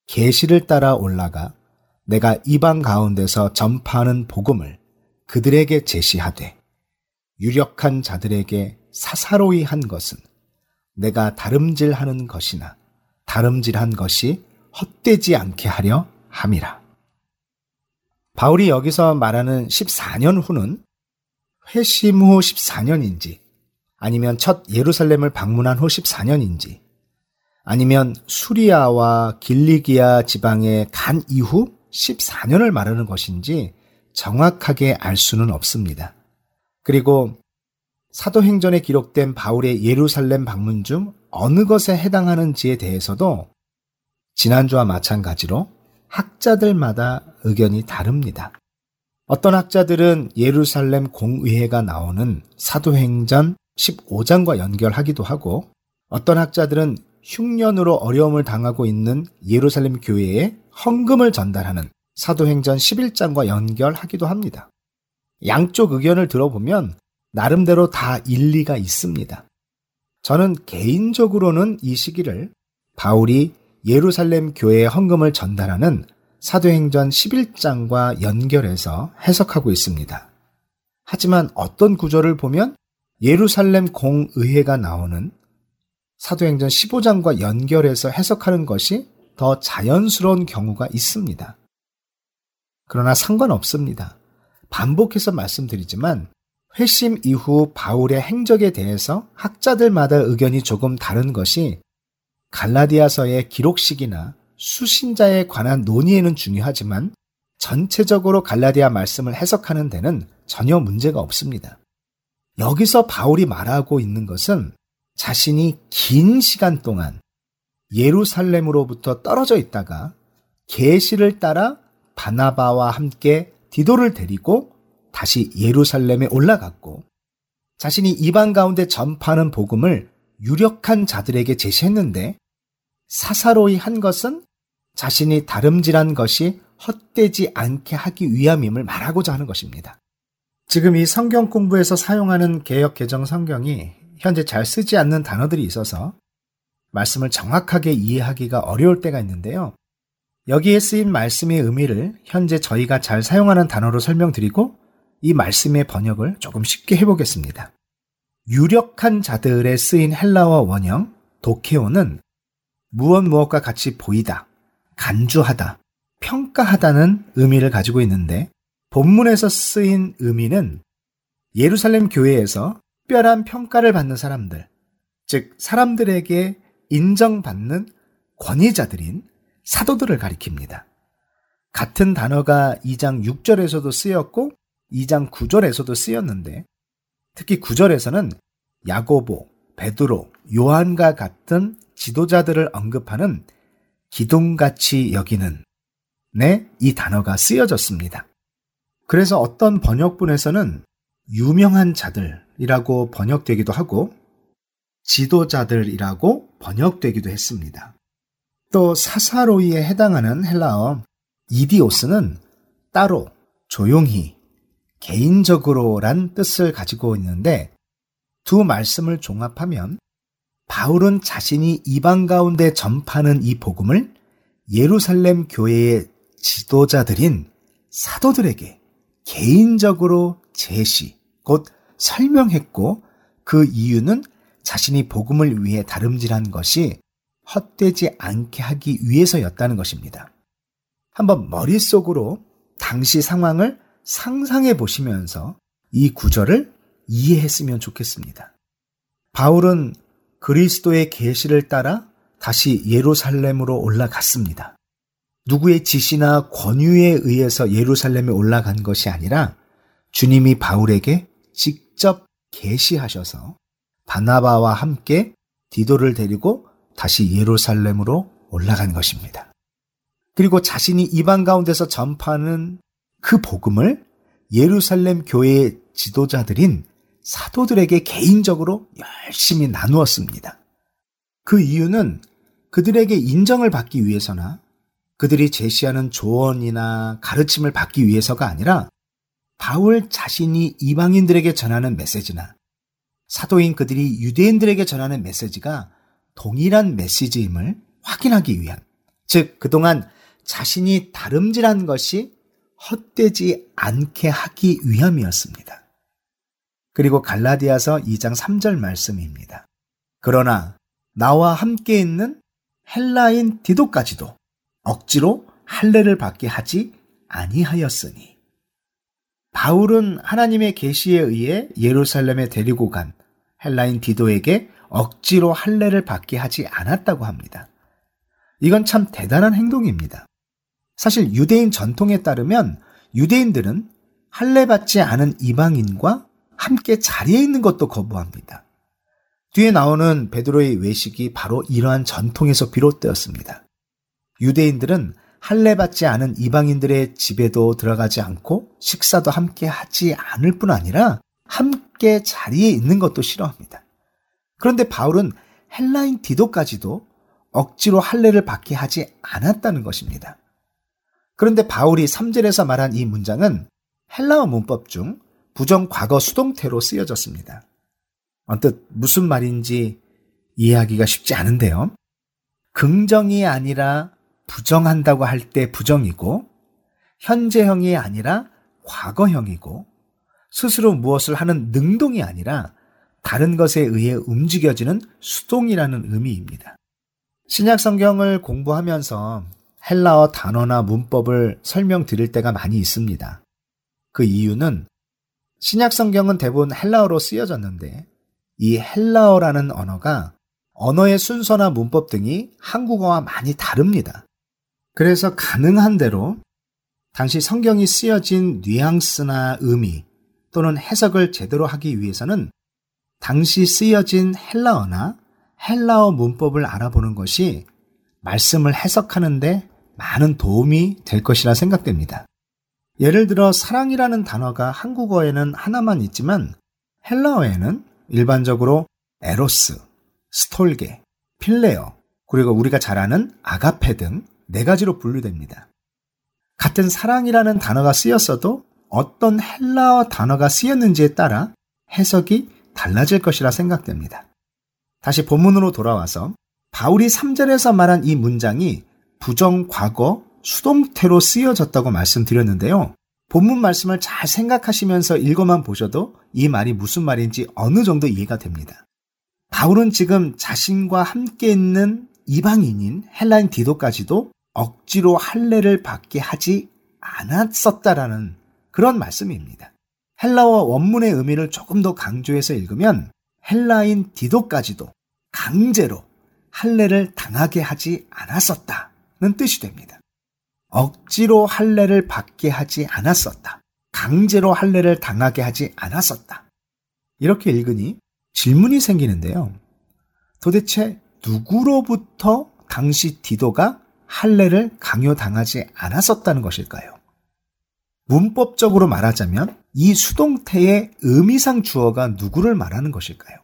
계시를 따라 올라가 내가 이방 가운데서 전파하는 복음을 그들에게 제시하되 유력한 자들에게 사사로이 한 것은 내가 다름질하는 것이나 다름질한 것이 헛되지 않게 하려 함이라. 바울이 여기서 말하는 14년 후는 회심 후 14년인지 아니면 첫 예루살렘을 방문한 후 14년인지 아니면 수리아와 길리기아 지방에 간 이후 14년을 말하는 것인지 정확하게 알 수는 없습니다. 그리고 사도행전에 기록된 바울의 예루살렘 방문 중 어느 것에 해당하는지에 대해서도 지난주와 마찬가지로 학자들마다 의견이 다릅니다. 어떤 학자들은 예루살렘 공의회가 나오는 사도행전 15장과 연결하기도 하고 어떤 학자들은 흉년으로 어려움을 당하고 있는 예루살렘 교회에 헌금을 전달하는 사도행전 11장과 연결하기도 합니다. 양쪽 의견을 들어보면 나름대로 다 일리가 있습니다. 저는 개인적으로는 이 시기를 바울이 예루살렘 교회에 헌금을 전달하는 사도행전 11장과 연결해서 해석하고 있습니다. 하지만 어떤 구절을 보면 예루살렘 공의회가 나오는 사도행전 15장과 연결해서 해석하는 것이 더 자연스러운 경우가 있습니다. 그러나 상관없습니다. 반복해서 말씀드리지만 회심 이후 바울의 행적에 대해서 학자들마다 의견이 조금 다른 것이 갈라디아서의 기록식이나 수신자에 관한 논의에는 중요하지만 전체적으로 갈라디아 말씀을 해석하는 데는 전혀 문제가 없습니다. 여기서 바울이 말하고 있는 것은 자신이 긴 시간 동안 예루살렘으로부터 떨어져 있다가 계시를 따라 바나바와 함께 디도를 데리고 다시 예루살렘에 올라갔고 자신이 이방 가운데 전파하는 복음을 유력한 자들에게 제시했는데 사사로이 한 것은 자신이 다름질한 것이 헛되지 않게 하기 위함임을 말하고자 하는 것입니다. 지금 이 성경 공부에서 사용하는 개역 개정 성경이 현재 잘 쓰지 않는 단어들이 있어서 말씀을 정확하게 이해하기가 어려울 때가 있는데요. 여기에 쓰인 말씀의 의미를 현재 저희가 잘 사용하는 단어로 설명드리고 이 말씀의 번역을 조금 쉽게 해보겠습니다. 유력한 자들에 쓰인 헬라어 원형 도케오는 무엇과 같이 보이다, 간주하다, 평가하다는 의미를 가지고 있는데 본문에서 쓰인 의미는 예루살렘 교회에서 특별한 평가를 받는 사람들, 즉 사람들에게 인정받는 권위자들인 사도들을 가리킵니다. 같은 단어가 2장 6절에서도 쓰였고 2장 9절에서도 쓰였는데 특히 9절에서는 야고보, 베드로, 요한과 같은 지도자들을 언급하는 기둥같이 여기는 네, 이 단어가 쓰여졌습니다. 그래서 어떤 번역본에서는 유명한 자들이라고 번역되기도 하고 지도자들이라고 번역되기도 했습니다. 또 사사로이에 해당하는 헬라어 이디오스는 따로, 조용히, 개인적으로란 뜻을 가지고 있는데 두 말씀을 종합하면 바울은 자신이 이방 가운데 전파하는 이 복음을 예루살렘 교회의 지도자들인 사도들에게 개인적으로 제시, 곧 설명했고 그 이유는 자신이 복음을 위해 다름질한 것이 헛되지 않게 하기 위해서였다는 것입니다. 한번 머릿속으로 당시 상황을 상상해 보시면서 이 구절을 이해했으면 좋겠습니다. 바울은 그리스도의 계시를 따라 다시 예루살렘으로 올라갔습니다. 누구의 지시나 권유에 의해서 예루살렘에 올라간 것이 아니라 주님이 바울에게 직접 계시하셔서 바나바와 함께 디도를 데리고 다시 예루살렘으로 올라간 것입니다. 그리고 자신이 이방 가운데서 전파하는 그 복음을 예루살렘 교회의 지도자들인 사도들에게 개인적으로 열심히 나누었습니다. 그 이유는 그들에게 인정을 받기 위해서나 그들이 제시하는 조언이나 가르침을 받기 위해서가 아니라 바울 자신이 이방인들에게 전하는 메시지나 사도인 그들이 유대인들에게 전하는 메시지가 동일한 메시지임을 확인하기 위한, 즉 그동안 자신이 다름질한 것이 헛되지 않게 하기 위함이었습니다. 그리고 갈라디아서 2장 3절 말씀입니다. 그러나 나와 함께 있는 헬라인 디도까지도 억지로 할례를 받게 하지 아니하였으니. 바울은 하나님의 계시에 의해 예루살렘에 데리고 간 헬라인 디도에게 억지로 할례를 받게 하지 않았다고 합니다. 이건 참 대단한 행동입니다. 사실 유대인 전통에 따르면 유대인들은 할례받지 않은 이방인과 함께 자리에 있는 것도 거부합니다. 뒤에 나오는 베드로의 외식이 바로 이러한 전통에서 비롯되었습니다. 유대인들은 할례받지 않은 이방인들의 집에도 들어가지 않고 식사도 함께 하지 않을 뿐 아니라 함께 자리에 있는 것도 싫어합니다. 그런데 바울은 헬라인 디도까지도 억지로 할례를 받게 하지 않았다는 것입니다. 그런데 바울이 3절에서 말한 이 문장은 헬라어 문법 중 부정과거 수동태로 쓰여졌습니다. 언뜻 무슨 말인지 이해하기가 쉽지 않은데요. 긍정이 아니라 부정한다고 할 때 부정이고 현재형이 아니라 과거형이고 스스로 무엇을 하는 능동이 아니라 다른 것에 의해 움직여지는 수동이라는 의미입니다. 신약 성경을 공부하면서 헬라어 단어나 문법을 설명드릴 때가 많이 있습니다. 그 이유는 신약 성경은 대부분 헬라어로 쓰여졌는데 이 헬라어라는 언어가 언어의 순서나 문법 등이 한국어와 많이 다릅니다. 그래서 가능한 대로 당시 성경이 쓰여진 뉘앙스나 의미 또는 해석을 제대로 하기 위해서는 당시 쓰여진 헬라어나 헬라어 문법을 알아보는 것이 말씀을 해석하는데 많은 도움이 될 것이라 생각됩니다. 예를 들어 사랑이라는 단어가 한국어에는 하나만 있지만 헬라어에는 일반적으로 에로스, 스톨게, 필레어, 그리고 우리가 잘 아는 아가페 등 4가지로 분류됩니다. 같은 사랑이라는 단어가 쓰였어도 어떤 헬라어 단어가 쓰였는지에 따라 해석이 달라질 것이라 생각됩니다. 다시 본문으로 돌아와서 바울이 3절에서 말한 이 문장이 부정과거 수동태로 쓰여졌다고 말씀드렸는데요. 본문 말씀을 잘 생각하시면서 읽어만 보셔도 이 말이 무슨 말인지 어느 정도 이해가 됩니다. 바울은 지금 자신과 함께 있는 이방인인 헬라인 디도까지도 억지로 할례를 받게 하지 않았었다라는 그런 말씀입니다. 헬라어 원문의 의미를 조금 더 강조해서 읽으면 헬라인 디도까지도 강제로 할례를 당하게 하지 않았었다는 뜻이 됩니다. 억지로 할례를 받게 하지 않았었다. 강제로 할례를 당하게 하지 않았었다. 이렇게 읽으니 질문이 생기는데요. 도대체 누구로부터 당시 디도가 할례를 강요당하지 않았었다는 것일까요? 문법적으로 말하자면 이 수동태의 의미상 주어가 누구를 말하는 것일까요?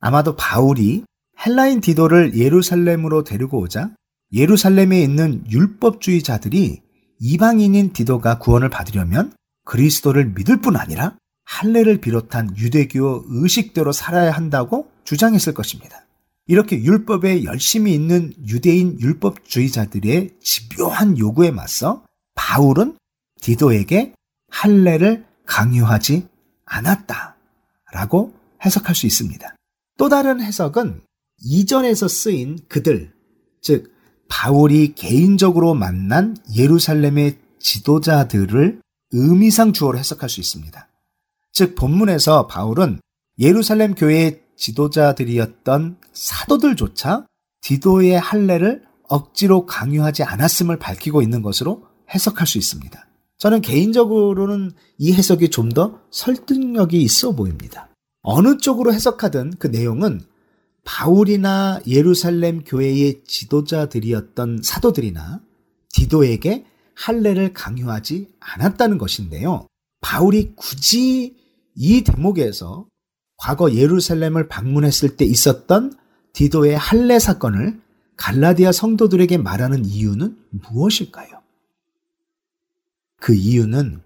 아마도 바울이 헬라인 디도를 예루살렘으로 데리고 오자 예루살렘에 있는 율법주의자들이 이방인인 디도가 구원을 받으려면 그리스도를 믿을 뿐 아니라 할례를 비롯한 유대교 의식대로 살아야 한다고 주장했을 것입니다. 이렇게 율법에 열심히 있는 유대인 율법주의자들의 집요한 요구에 맞서 바울은 디도에게 할례를 강요하지 않았다라고 해석할 수 있습니다. 또 다른 해석은 이전에서 쓰인 그들, 즉 바울이 개인적으로 만난 예루살렘의 지도자들을 의미상 주어로 해석할 수 있습니다. 즉 본문에서 바울은 예루살렘 교회의 지도자들이었던 사도들조차 디도의 할례를 억지로 강요하지 않았음을 밝히고 있는 것으로 해석할 수 있습니다. 저는 개인적으로는 이 해석이 좀 더 설득력이 있어 보입니다. 어느 쪽으로 해석하든 그 내용은 바울이나 예루살렘 교회의 지도자들이었던 사도들이나 디도에게 할례를 강요하지 않았다는 것인데요. 바울이 굳이 이 대목에서 과거 예루살렘을 방문했을 때 있었던 디도의 할례 사건을 갈라디아 성도들에게 말하는 이유는 무엇일까요? 그 이유는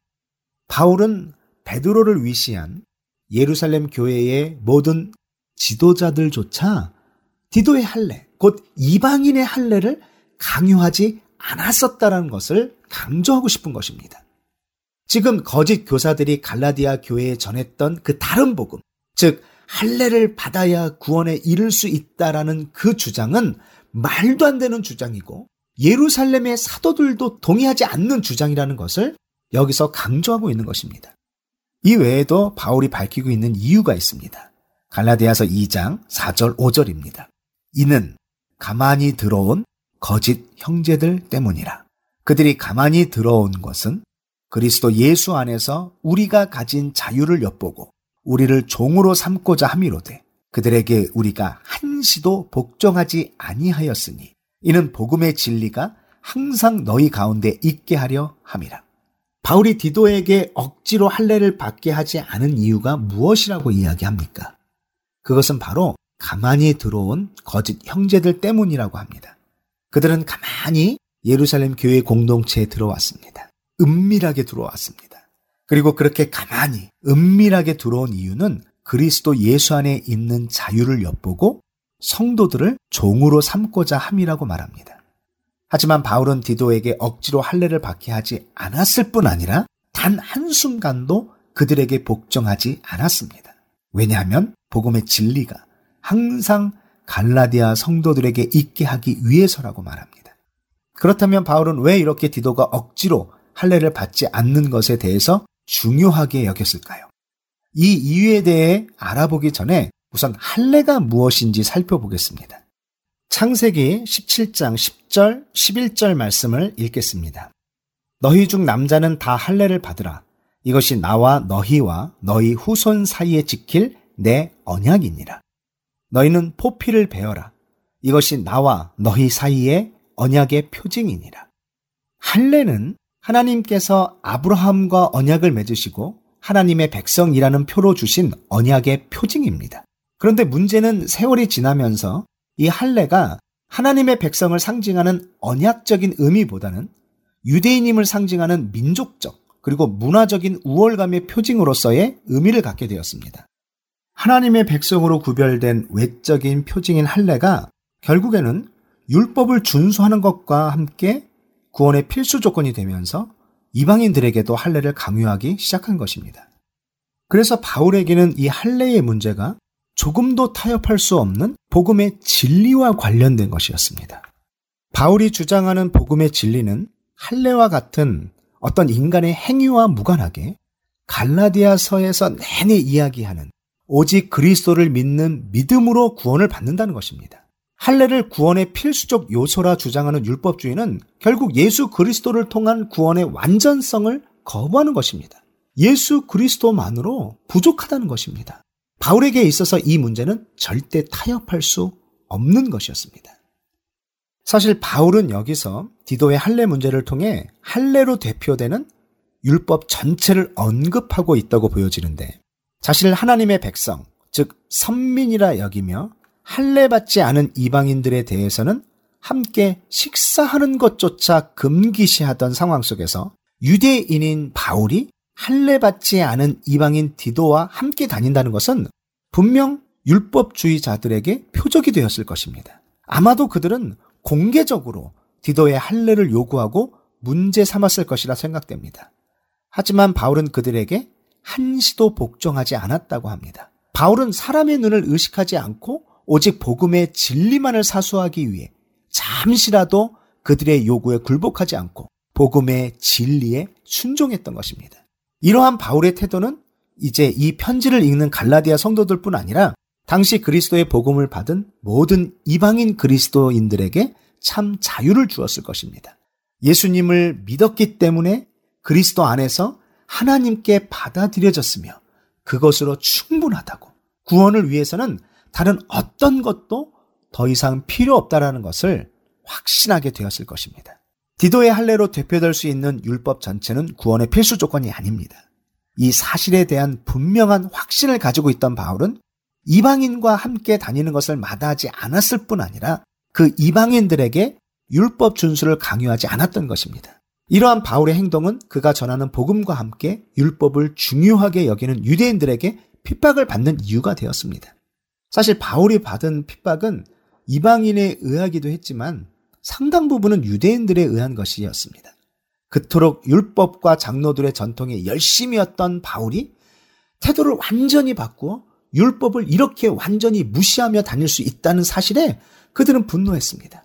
바울은 베드로를 위시한 예루살렘 교회의 모든 지도자들조차 디도의 할례, 곧 이방인의 할례를 강요하지 않았었다라는 것을 강조하고 싶은 것입니다. 지금 거짓 교사들이 갈라디아 교회에 전했던 그 다른 복음, 즉 할례를 받아야 구원에 이를 수 있다라는 그 주장은 말도 안 되는 주장이고 예루살렘의 사도들도 동의하지 않는 주장이라는 것을 여기서 강조하고 있는 것입니다. 이 외에도 바울이 밝히고 있는 이유가 있습니다. 갈라디아서 2장 4절 5절입니다. 이는 가만히 들어온 거짓 형제들 때문이라. 그들이 가만히 들어온 것은 그리스도 예수 안에서 우리가 가진 자유를 엿보고 우리를 종으로 삼고자 함이로되 그들에게 우리가 한시도 복종하지 아니하였으니 이는 복음의 진리가 항상 너희 가운데 있게 하려 함이라. 바울이 디도에게 억지로 할례를 받게 하지 않은 이유가 무엇이라고 이야기합니까? 그것은 바로 가만히 들어온 거짓 형제들 때문이라고 합니다. 그들은 가만히 예루살렘 교회 공동체에 들어왔습니다. 은밀하게 들어왔습니다. 그리고 그렇게 가만히 은밀하게 들어온 이유는 그리스도 예수 안에 있는 자유를 엿보고 성도들을 종으로 삼고자 함이라고 말합니다. 하지만 바울은 디도에게 억지로 할례를 받게 하지 않았을 뿐 아니라 단 한순간도 그들에게 복종하지 않았습니다. 왜냐하면 복음의 진리가 항상 갈라디아 성도들에게 있게 하기 위해서라고 말합니다. 그렇다면 바울은 왜 이렇게 디도가 억지로 할례를 받지 않는 것에 대해서 중요하게 여겼을까요? 이 이유에 대해 알아보기 전에 우선 할례가 무엇인지 살펴보겠습니다. 창세기 17장 10절 11절 말씀을 읽겠습니다. 너희 중 남자는 다 할례를 받으라. 이것이 나와 너희와 너희 후손 사이에 지킬 내 언약이니라. 너희는 포피를 베어라. 이것이 나와 너희 사이에 언약의 표징이니라. 할례는 하나님께서 아브라함과 언약을 맺으시고 하나님의 백성이라는 표로 주신 언약의 표징입니다. 그런데 문제는 세월이 지나면서 이 할례가 하나님의 백성을 상징하는 언약적인 의미보다는 유대인임을 상징하는 민족적 그리고 문화적인 우월감의 표징으로서의 의미를 갖게 되었습니다. 하나님의 백성으로 구별된 외적인 표징인 할례가 결국에는 율법을 준수하는 것과 함께 구원의 필수 조건이 되면서 이방인들에게도 할례를 강요하기 시작한 것입니다. 그래서 바울에게는 이 할례의 문제가 조금도 타협할 수 없는 복음의 진리와 관련된 것이었습니다. 바울이 주장하는 복음의 진리는 할례와 같은 어떤 인간의 행위와 무관하게 갈라디아서에서 내내 이야기하는 오직 그리스도를 믿는 믿음으로 구원을 받는다는 것입니다. 할례를 구원의 필수적 요소라 주장하는 율법주의는 결국 예수 그리스도를 통한 구원의 완전성을 거부하는 것입니다. 예수 그리스도만으로 부족하다는 것입니다. 바울에게 있어서 이 문제는 절대 타협할 수 없는 것이었습니다. 사실 바울은 여기서 디도의 할례 문제를 통해 할례로 대표되는 율법 전체를 언급하고 있다고 보여지는데, 자신을 하나님의 백성, 즉 선민이라 여기며 할례받지 않은 이방인들에 대해서는 함께 식사하는 것조차 금기시하던 상황 속에서 유대인인 바울이 할례받지 않은 이방인 디도와 함께 다닌다는 것은 분명 율법주의자들에게 표적이 되었을 것입니다. 아마도 그들은 공개적으로 디도의 할례를 요구하고 문제 삼았을 것이라 생각됩니다. 하지만 바울은 그들에게 한시도 복종하지 않았다고 합니다. 바울은 사람의 눈을 의식하지 않고 오직 복음의 진리만을 사수하기 위해 잠시라도 그들의 요구에 굴복하지 않고 복음의 진리에 순종했던 것입니다. 이러한 바울의 태도는 이제 이 편지를 읽는 갈라디아 성도들뿐 아니라 당시 그리스도의 복음을 받은 모든 이방인 그리스도인들에게 참 자유를 주었을 것입니다. 예수님을 믿었기 때문에 그리스도 안에서 하나님께 받아들여졌으며 그것으로 충분하다고, 구원을 위해서는 다른 어떤 것도 더 이상 필요 없다라는 것을 확신하게 되었을 것입니다. 디도의 할례로 대표될 수 있는 율법 전체는 구원의 필수 조건이 아닙니다. 이 사실에 대한 분명한 확신을 가지고 있던 바울은 이방인과 함께 다니는 것을 마다하지 않았을 뿐 아니라 그 이방인들에게 율법 준수를 강요하지 않았던 것입니다. 이러한 바울의 행동은 그가 전하는 복음과 함께 율법을 중요하게 여기는 유대인들에게 핍박을 받는 이유가 되었습니다. 사실 바울이 받은 핍박은 이방인에 의하기도 했지만 상당 부분은 유대인들에 의한 것이었습니다. 그토록 율법과 장로들의 전통에 열심이었던 바울이 태도를 완전히 바꾸어 율법을 이렇게 완전히 무시하며 다닐 수 있다는 사실에 그들은 분노했습니다.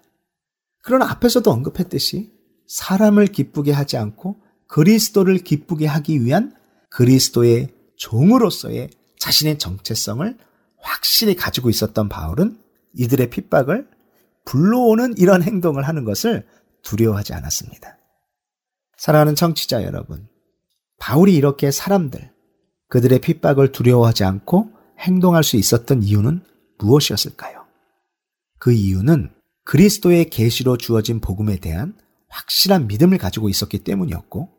그러나 앞에서도 언급했듯이 사람을 기쁘게 하지 않고 그리스도를 기쁘게 하기 위한 그리스도의 종으로서의 자신의 정체성을 확실히 가지고 있었던 바울은 이들의 핍박을 불러오는 이런 행동을 하는 것을 두려워하지 않았습니다. 사랑하는 청취자 여러분, 바울이 이렇게 사람들, 그들의 핍박을 두려워하지 않고 행동할 수 있었던 이유는 무엇이었을까요? 그 이유는 그리스도의 계시로 주어진 복음에 대한 확실한 믿음을 가지고 있었기 때문이었고,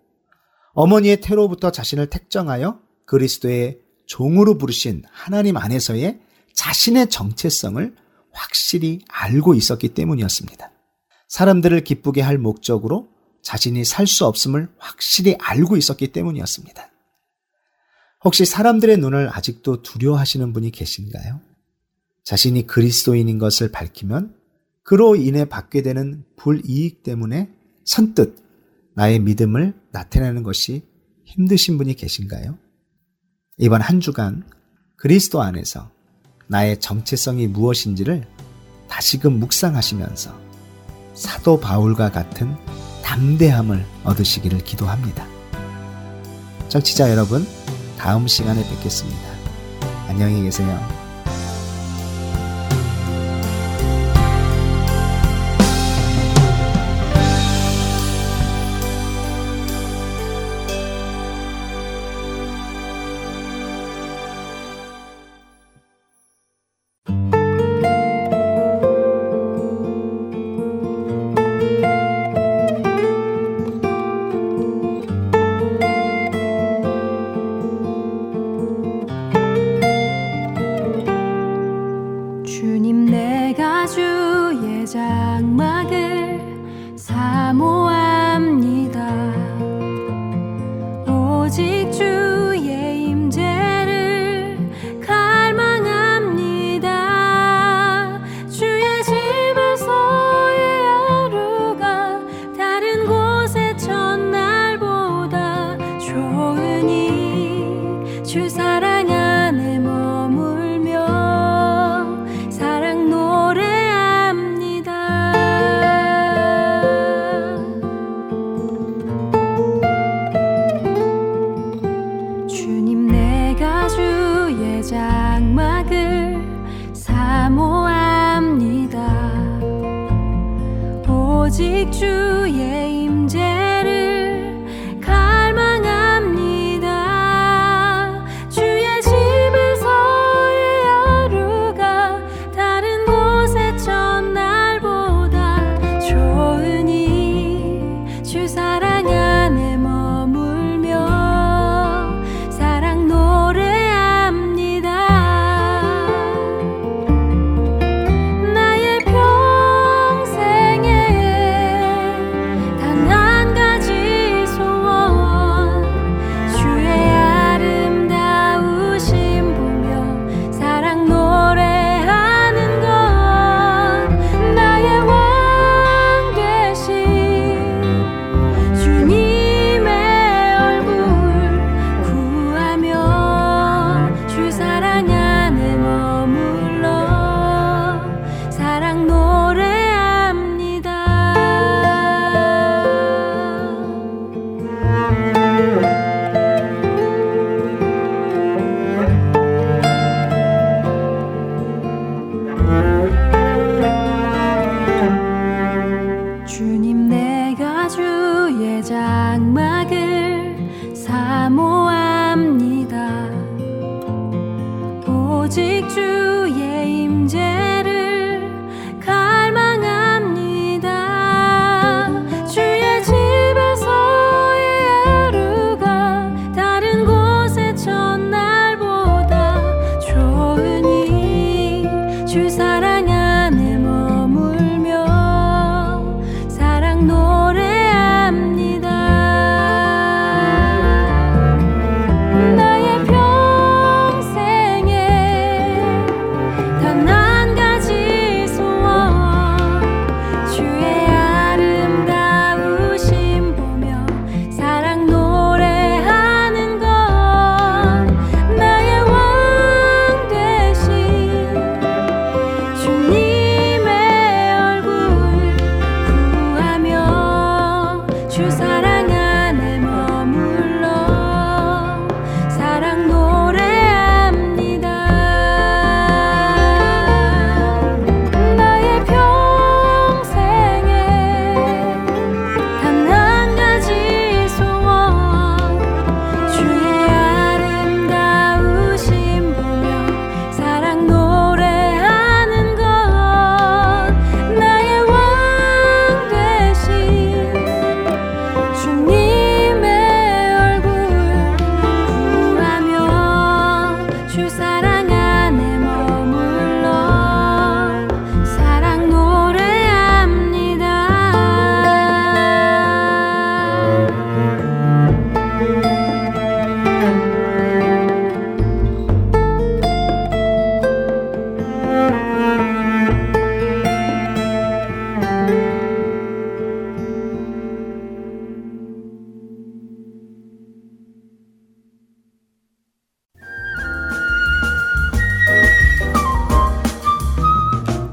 어머니의 태로부터 자신을 택정하여 그리스도의 종으로 부르신 하나님 안에서의 자신의 정체성을 확실히 알고 있었기 때문이었습니다. 사람들을 기쁘게 할 목적으로 자신이 살 수 없음을 확실히 알고 있었기 때문이었습니다. 혹시 사람들의 눈을 아직도 두려워하시는 분이 계신가요? 자신이 그리스도인인 것을 밝히면 그로 인해 받게 되는 불이익 때문에 선뜻 나의 믿음을 나타내는 것이 힘드신 분이 계신가요? 이번 한 주간 그리스도 안에서 나의 정체성이 무엇인지를 다시금 묵상하시면서 사도 바울과 같은 담대함을 얻으시기를 기도합니다. 청취자 여러분, 다음 시간에 뵙겠습니다. 안녕히 계세요. 주 사랑 안에 머물며 사랑